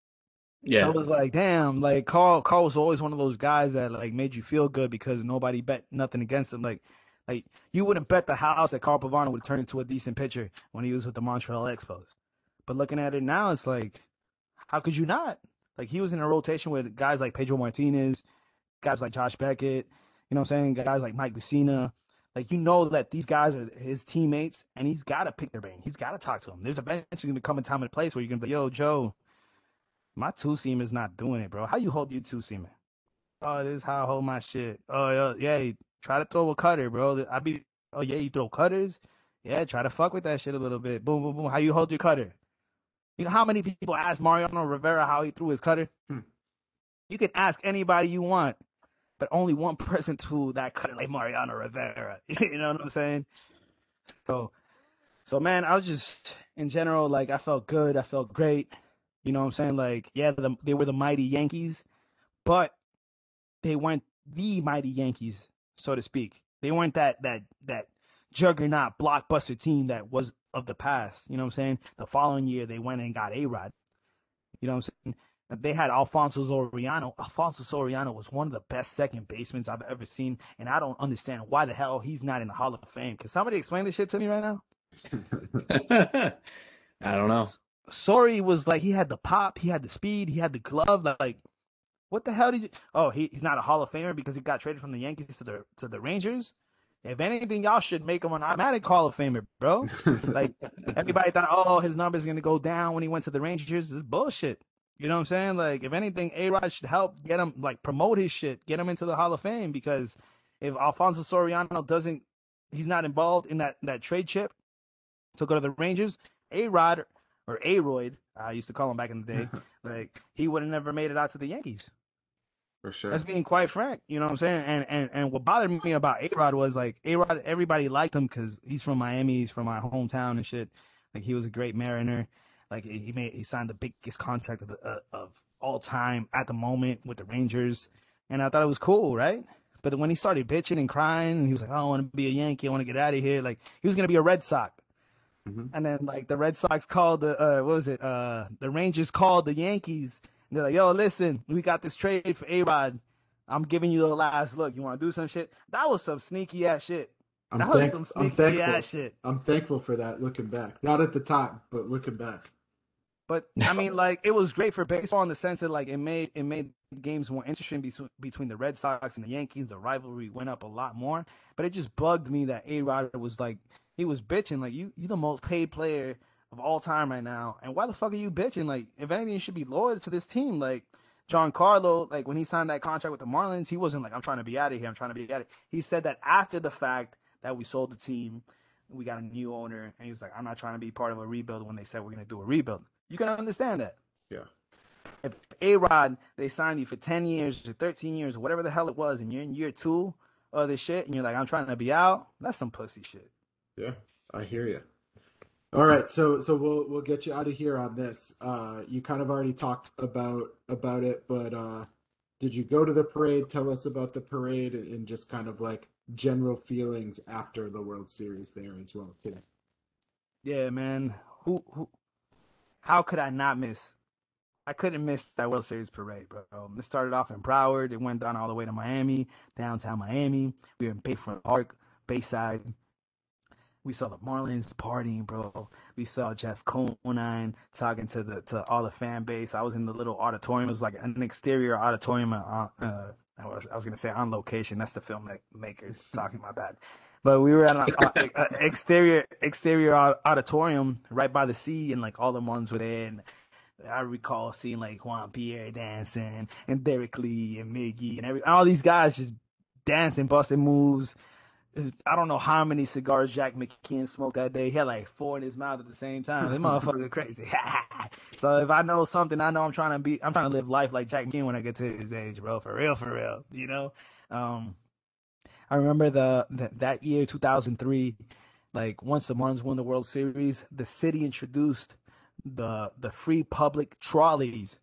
Yeah. So it was like, damn, like Carl Carl was always one of those guys that like made you feel good because nobody bet nothing against him. Like like you wouldn't bet the house that Carl Pavano would turn into a decent pitcher when he was with the Montreal Expos. But looking at it now, it's like, how could you not? Like, he was in a rotation with guys like Pedro Martinez, guys like Josh Beckett, you know what I'm saying? Guys like Mike Mussina. Like, you know that these guys are his teammates, and he's got to pick their brain. He's got to talk to them. There's eventually going to come a time and place where you're going to be like, yo, Joe, my two-seam is not doing it, bro. How you hold your two-seamer? Oh, this is how I hold my shit. Oh, yeah, try to throw a cutter, bro. I be, oh, yeah, you throw cutters? Yeah, try to fuck with that shit a little bit. Boom, boom, boom. How you hold your cutter? You know how many people ask Mariano Rivera how he threw his cutter? Hmm. You can ask anybody you want, but only one person threw that cutter like Mariano Rivera. You know what I'm saying? So, so man, I was just, in general, like, I felt good. I felt great. You know what I'm saying? Like, yeah, the, they were the mighty Yankees, but they weren't the mighty Yankees, so to speak. They weren't that that that juggernaut blockbuster team that was of the past, you know what I'm saying? The following year, they went and got A-Rod. You know what I'm saying? They had Alfonso Soriano. Alfonso Soriano was one of the best second basemen I've ever seen, and I don't understand why the hell he's not in the Hall of Fame. Can somebody explain this shit to me right now? I don't know. Sori was like, he had the pop, he had the speed, he had the glove. Like, what the hell did you? Oh, he, he's not a Hall of Famer because he got traded from the Yankees to the to the Rangers. If anything, y'all should make him an automatic Hall of Famer, bro. Like, everybody thought, oh, his number's going to go down when he went to the Rangers. This is bullshit. You know what I'm saying? Like, if anything, A-Rod should help get him, like, promote his shit, get him into the Hall of Fame, because if Alfonso Soriano doesn't, he's not involved in that, that trade chip to go to the Rangers, A-Rod or A-Royd, I used to call him back in the day, like, he would have never made it out to the Yankees. For sure. That's being quite frank, you know what I'm saying? And and and what bothered me about A-Rod was, like, A-Rod, everybody liked him because he's from Miami, he's from my hometown and shit. Like, he was a great Mariner. Like, he made he signed the biggest contract of, uh, of all time at the moment with the Rangers, and I thought it was cool, right? But when he started bitching and crying, and he was like, oh, I want to be a Yankee, I want to get out of here. Like, he was gonna be a Red Sox, mm-hmm. and then like the Red Sox called the uh, what was it? Uh, the Rangers called the Yankees. They're like, yo, listen, we got this trade for A-Rod. I'm giving you the last look. You want to do some shit? That was some sneaky ass shit. That I'm was thank- some sneaky I'm thankful. ass shit. I'm thankful for that looking back. Not at the time, but looking back. But, I mean, like, it was great for baseball in the sense that, like, it made it made games more interesting between, between the Red Sox and the Yankees. The rivalry went up a lot more. But it just bugged me that A-Rod was like, he was bitching. Like, you, you the most paid player of all time right now, and why the fuck are you bitching? Like, if anything, you should be loyal to this team. Like, Giancarlo, like, when he signed that contract with the Marlins, he wasn't like, I'm trying to be out of here, I'm trying to be out of here. He said that after the fact that we sold the team, we got a new owner, and he was like, I'm not trying to be part of a rebuild when they said we're going to do a rebuild. You can understand that. Yeah. If A-Rod, they signed you for ten years or thirteen years or whatever the hell it was, and you're in year two of this shit, and you're like, I'm trying to be out, that's some pussy shit. Yeah, I hear you. All right, so so we'll we'll get you out of here on this. Uh, you kind of already talked about about it, but uh, did you go to the parade? Tell us about the parade and just kind of like general feelings after the World Series there as well too. Yeah, man. Who who? How could I not miss? I couldn't miss that World Series parade, bro. It started off in Broward. It went down all the way to Miami, downtown Miami. We were in Bayfront Park, Bayside. We saw the Marlins partying, bro. We saw Jeff Conine talking to the to all the fan base. I was in the little auditorium. It was like an exterior auditorium. Uh, uh, I was I was gonna say on location. That's the filmmaker talking. My bad. But we were at an uh, exterior exterior auditorium right by the sea, and like all the ones were there. And I recall seeing like Juan Pierre dancing, and Derek Lee, and Miggy, and every all these guys just dancing, busting moves. I don't know how many cigars Jack McKeon smoked that day. He had like four in his mouth at the same time. This motherfucker crazy. So if I know something, I know I'm trying to be, I'm trying to live life like Jack McKeon when I get to his age, bro. For real, for real. You know, um, I remember the, the that year, two thousand three, like once the Marlins won the World Series, the city introduced the the free public trolleys.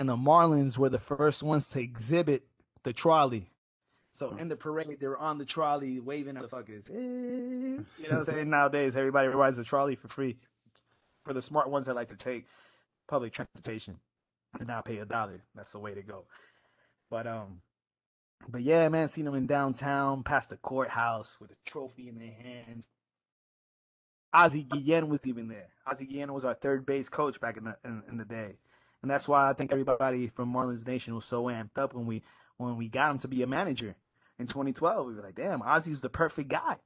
and the Marlins were the first ones to exhibit the trolley. So in the parade, they were on the trolley waving at the fuckers. You know what I'm saying? Nowadays, everybody rides the trolley for free for the smart ones that like to take public transportation and not pay a dollar. That's the way to go. But um, but yeah, man, seen them in downtown, past the courthouse with a trophy in their hands. Ozzie Guillen was even there. Ozzie Guillen was our third base coach back in the in, in the day, and that's why I think everybody from Marlins Nation was so amped up when we when we got him to be a manager in twenty twelve. We were like, damn, Ozzie's the perfect guy.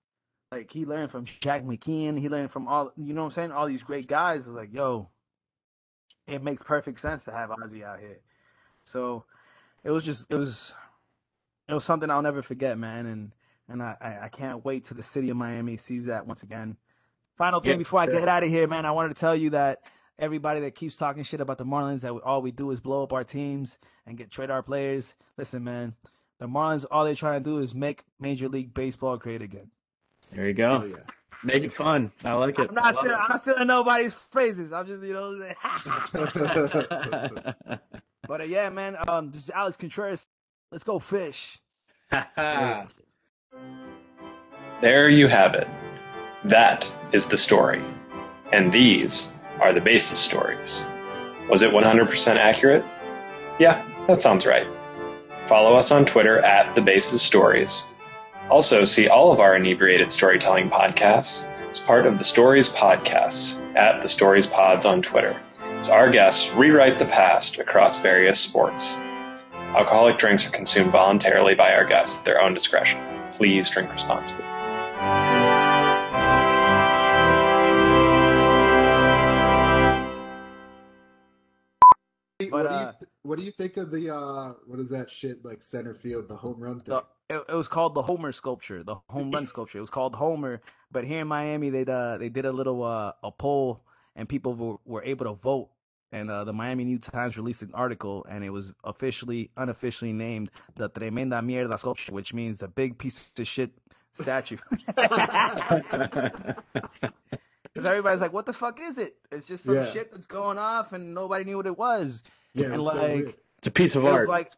Like, he learned from Jack McKeon. He learned from all, you know what I'm saying, all these great guys. Like, yo, it makes perfect sense to have Ozzie out here. So it was just it was it was something I'll never forget, man. And and I I can't wait till the city of Miami sees that once again. Final thing yeah, before I get out of here, man, I wanted to tell you that everybody that keeps talking shit about the Marlins, that we, all we do is blow up our teams and get trade our players. Listen, man, the Marlins, all they're trying to do is make Major League Baseball great again. There you go. Yeah. Make it fun. I like it. I'm not stealing, I'm not stealing nobody's phrases. I'm just, you know. But uh, yeah, man, um, this is Alex Contreras. Let's go fish. There you have it. That is the story, and these are the basis stories. Was it one hundred percent accurate? Yeah, that sounds right. Follow us on Twitter at The Basis Stories. Also, see all of our inebriated storytelling podcasts as part of the Stories Podcasts at The Stories Pods on Twitter, as our guests rewrite the past across various sports. Alcoholic drinks are consumed voluntarily by our guests at their own discretion. Please drink responsibly. But, what, do you th- what do you think of the uh, what is that shit like center field, the home run thing? The, it, it was called the Homer sculpture, the home run sculpture. It was called Homer, but here in Miami they uh, they did a little uh, a poll and people were, were able to vote, and uh, the Miami New Times released an article and it was officially unofficially named the Tremenda Mierda sculpture, which means the big piece of shit statue. Because everybody's like, what the fuck is it? It's just some yeah. shit that's going off and nobody knew what it was. Yeah, and it was like, so weird. It's a piece of it art. Was like,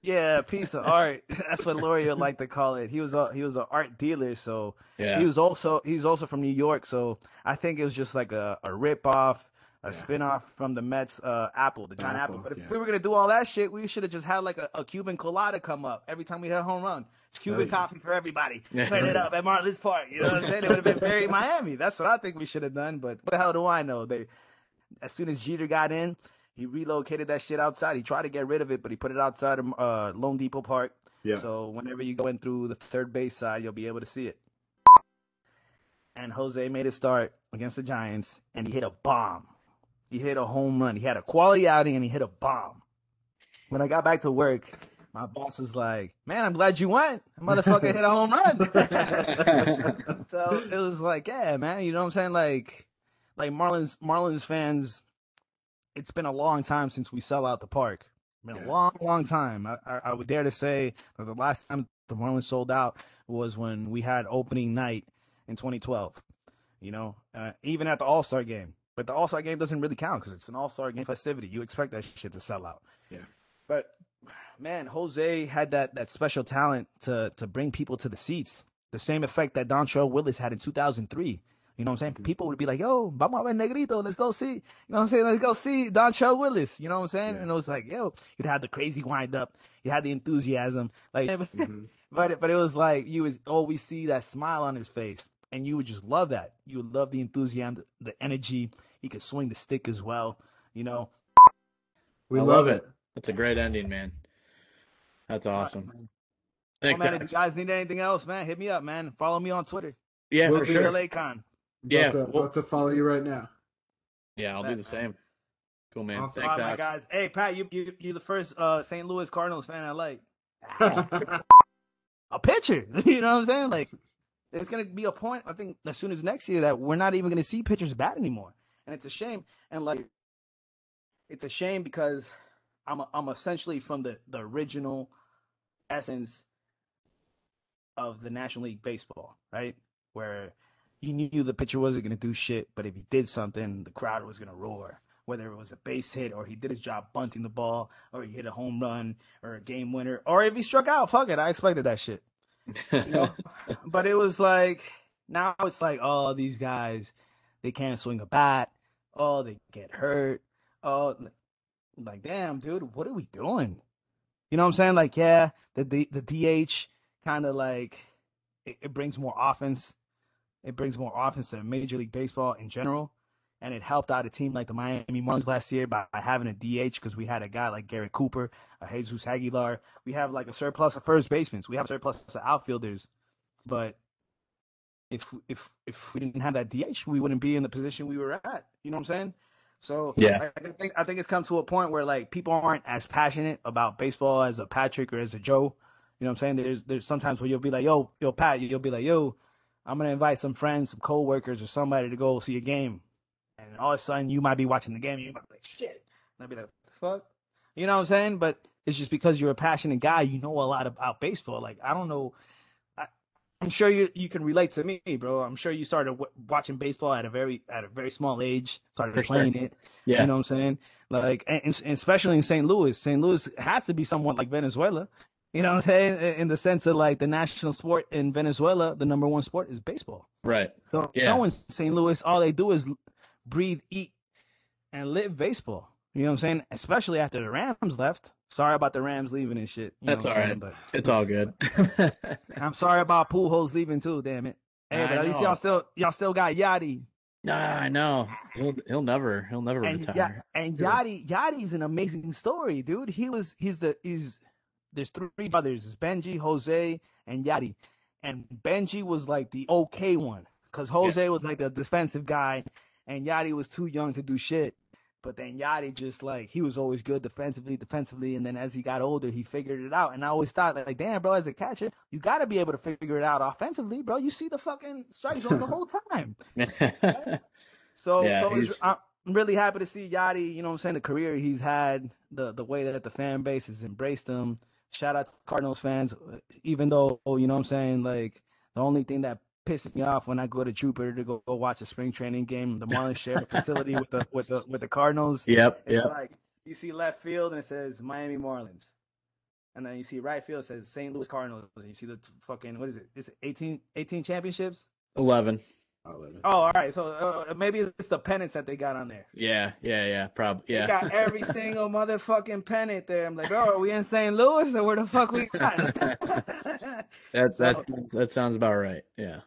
yeah, a piece of art. That's what Laurie would like to call it. He was a, he was an art dealer, so yeah. he was also he's also from New York, so I think it was just like a, a rip-off, a yeah. spin-off from the Mets, uh, Apple, the John Apple. Apple. But if yeah. we were going to do all that shit, we should have just had like a, a Cuban colada come up every time we hit a home run. It's Cuban oh, yeah. coffee for everybody. Yeah. Turn it up at Marlins Park. You know what I'm saying? It would have been very Miami. That's what I think we should have done. But what the hell do I know? They, as soon as Jeter got in, he relocated that shit outside. He tried to get rid of it, but he put it outside of uh, Lone Depot Park. Yeah. So whenever you go in through the third base side, you'll be able to see it. And Jose made a start against the Giants, and he hit a bomb. He hit a home run. He had a quality outing, and he hit a bomb. When I got back to work, my boss was like, man, I'm glad you went. That motherfucker hit a home run. So it was like, yeah, man, you know what I'm saying? Like, like Marlins Marlins fans, it's been a long time since we sell out the park. It's been a long, long time. I, I, I would dare to say that the last time the Marlins sold out was when we had opening night in twenty twelve, you know, uh, even at the All-Star game. But the All-Star game doesn't really count because it's an All-Star game festivity. You expect that shit to sell out. Yeah. But, man, Jose had that that special talent to to bring people to the seats. The same effect that Dontrelle Willis had in two thousand three. You know what I'm saying? People would be like, yo, vamos a ver Negrito. Let's go see. You know what I'm saying? Let's go see Dontrelle Willis. You know what I'm saying? Yeah. And it was like, yo, you'd have the crazy wind-up. You had the enthusiasm. Like, mm-hmm. but, but it was like you would always see that smile on his face. And you would just love that. You would love the enthusiasm, the energy. He could swing the stick as well, you know. We I love it. it. That's a great ending, man. That's awesome. Right, man. Thanks, oh, man, if you guys need anything else, man, hit me up, man. Follow me on Twitter. Yeah, we'll for sure. L A Con. Yeah, we'll we'll... to follow you right now. Yeah, I'll do the same. Cool, man. Awesome. Thanks, right, guys. Hey, Pat, you you you're the first uh, Saint Louis Cardinals fan I like. A pitcher, you know what I'm saying? Like. There's going to be a point, I think, as soon as next year that we're not even going to see pitchers bat anymore. And it's a shame. And, like, it's a shame because I'm a, I'm essentially from the, the original essence of the National League Baseball, right? Where you knew the pitcher wasn't going to do shit, but if he did something, the crowd was going to roar. whether it was a base hit or he did his job bunting the ball or he hit a home run or a game winner or if he struck out, fuck it, I expected that shit. You know? But it was like, now it's like, oh, these guys, they can't swing a bat. Oh, they get hurt. Oh, like, damn, dude, what are we doing? You know what I'm saying? Like, yeah, the the, the D H kind of like, it, it brings more offense. It brings more offense to Major League Baseball in general. And it helped out a team like the Miami Marlins last year by having a D H because we had a guy like Garrett Cooper, a Jesus Aguilar. We have like a surplus of first basemen. We have a surplus of outfielders. But if if if we didn't have that D H, we wouldn't be in the position we were at. You know what I'm saying? So yeah, I, I think I think it's come to a point where like people aren't as passionate about baseball as a Patrick or as a Joe. You know what I'm saying? There's there's sometimes where you'll be like, yo, yo, Pat, you'll be like, yo, I'm gonna invite some friends, some coworkers, or somebody to go see a game. And all of a sudden, you might be watching the game, and you might be like, shit. And I'd be like, what the fuck? You know what I'm saying? But it's just because you're a passionate guy, you know a lot about baseball. Like, I don't know. I, I'm sure you you can relate to me, bro. I'm sure you started w- watching baseball at a very at a very small age, started For playing sure. it. Yeah. You know what I'm saying? Like, and, and especially in Saint Louis. Saint Louis has to be somewhat like Venezuela. You know what I'm saying? In the sense of like the national sport in Venezuela, the number one sport is baseball. Right. So, yeah. So in Saint Louis, all they do is breathe, eat, and live baseball. You know what I'm saying? Especially after the Rams left. Sorry about the Rams leaving and shit. You That's know all right. Saying, but it's all good. I'm sorry about Pujols leaving too. Damn it. Hey, but at least y'all still y'all still got Yachty. Nah, I know. He'll he'll never he'll never and, retire. Yeah, and Yachty Yachty's an amazing story, dude. He was he's the he's there's three brothers. It's Benji, Jose, and Yachty. And Benji was like the okay one because Jose yeah. was like the defensive guy. And Yachty was too young to do shit. But then Yachty just, like, he was always good defensively, defensively. And then as he got older, he figured it out. And I always thought, like, damn, bro, as a catcher, you got to be able to figure it out offensively, bro. You see the fucking strike zone the whole time. Right? So, yeah, so it's, I'm really happy to see Yachty, you know what I'm saying, the career he's had, the, the way that the fan base has embraced him. Shout out to Cardinals fans, even though, you know what I'm saying, like, the only thing that pisses me off when I go to Jupiter to go, go watch a spring training game. The Marlins share a facility with the with the with the Cardinals. Yep. It's yep. like you see left field and it says Miami Marlins, and then you see right field it says Saint Louis Cardinals, and you see the fucking what is it? It's eighteen championships. Eleven. eleven. Oh, all right. So uh, maybe it's the pennants that they got on there. Yeah, yeah, yeah. Probably. Yeah. They got every single motherfucking pennant there. I'm like, bro, are we in Saint Louis or where the fuck we got? that's that's so, that sounds about right. Yeah.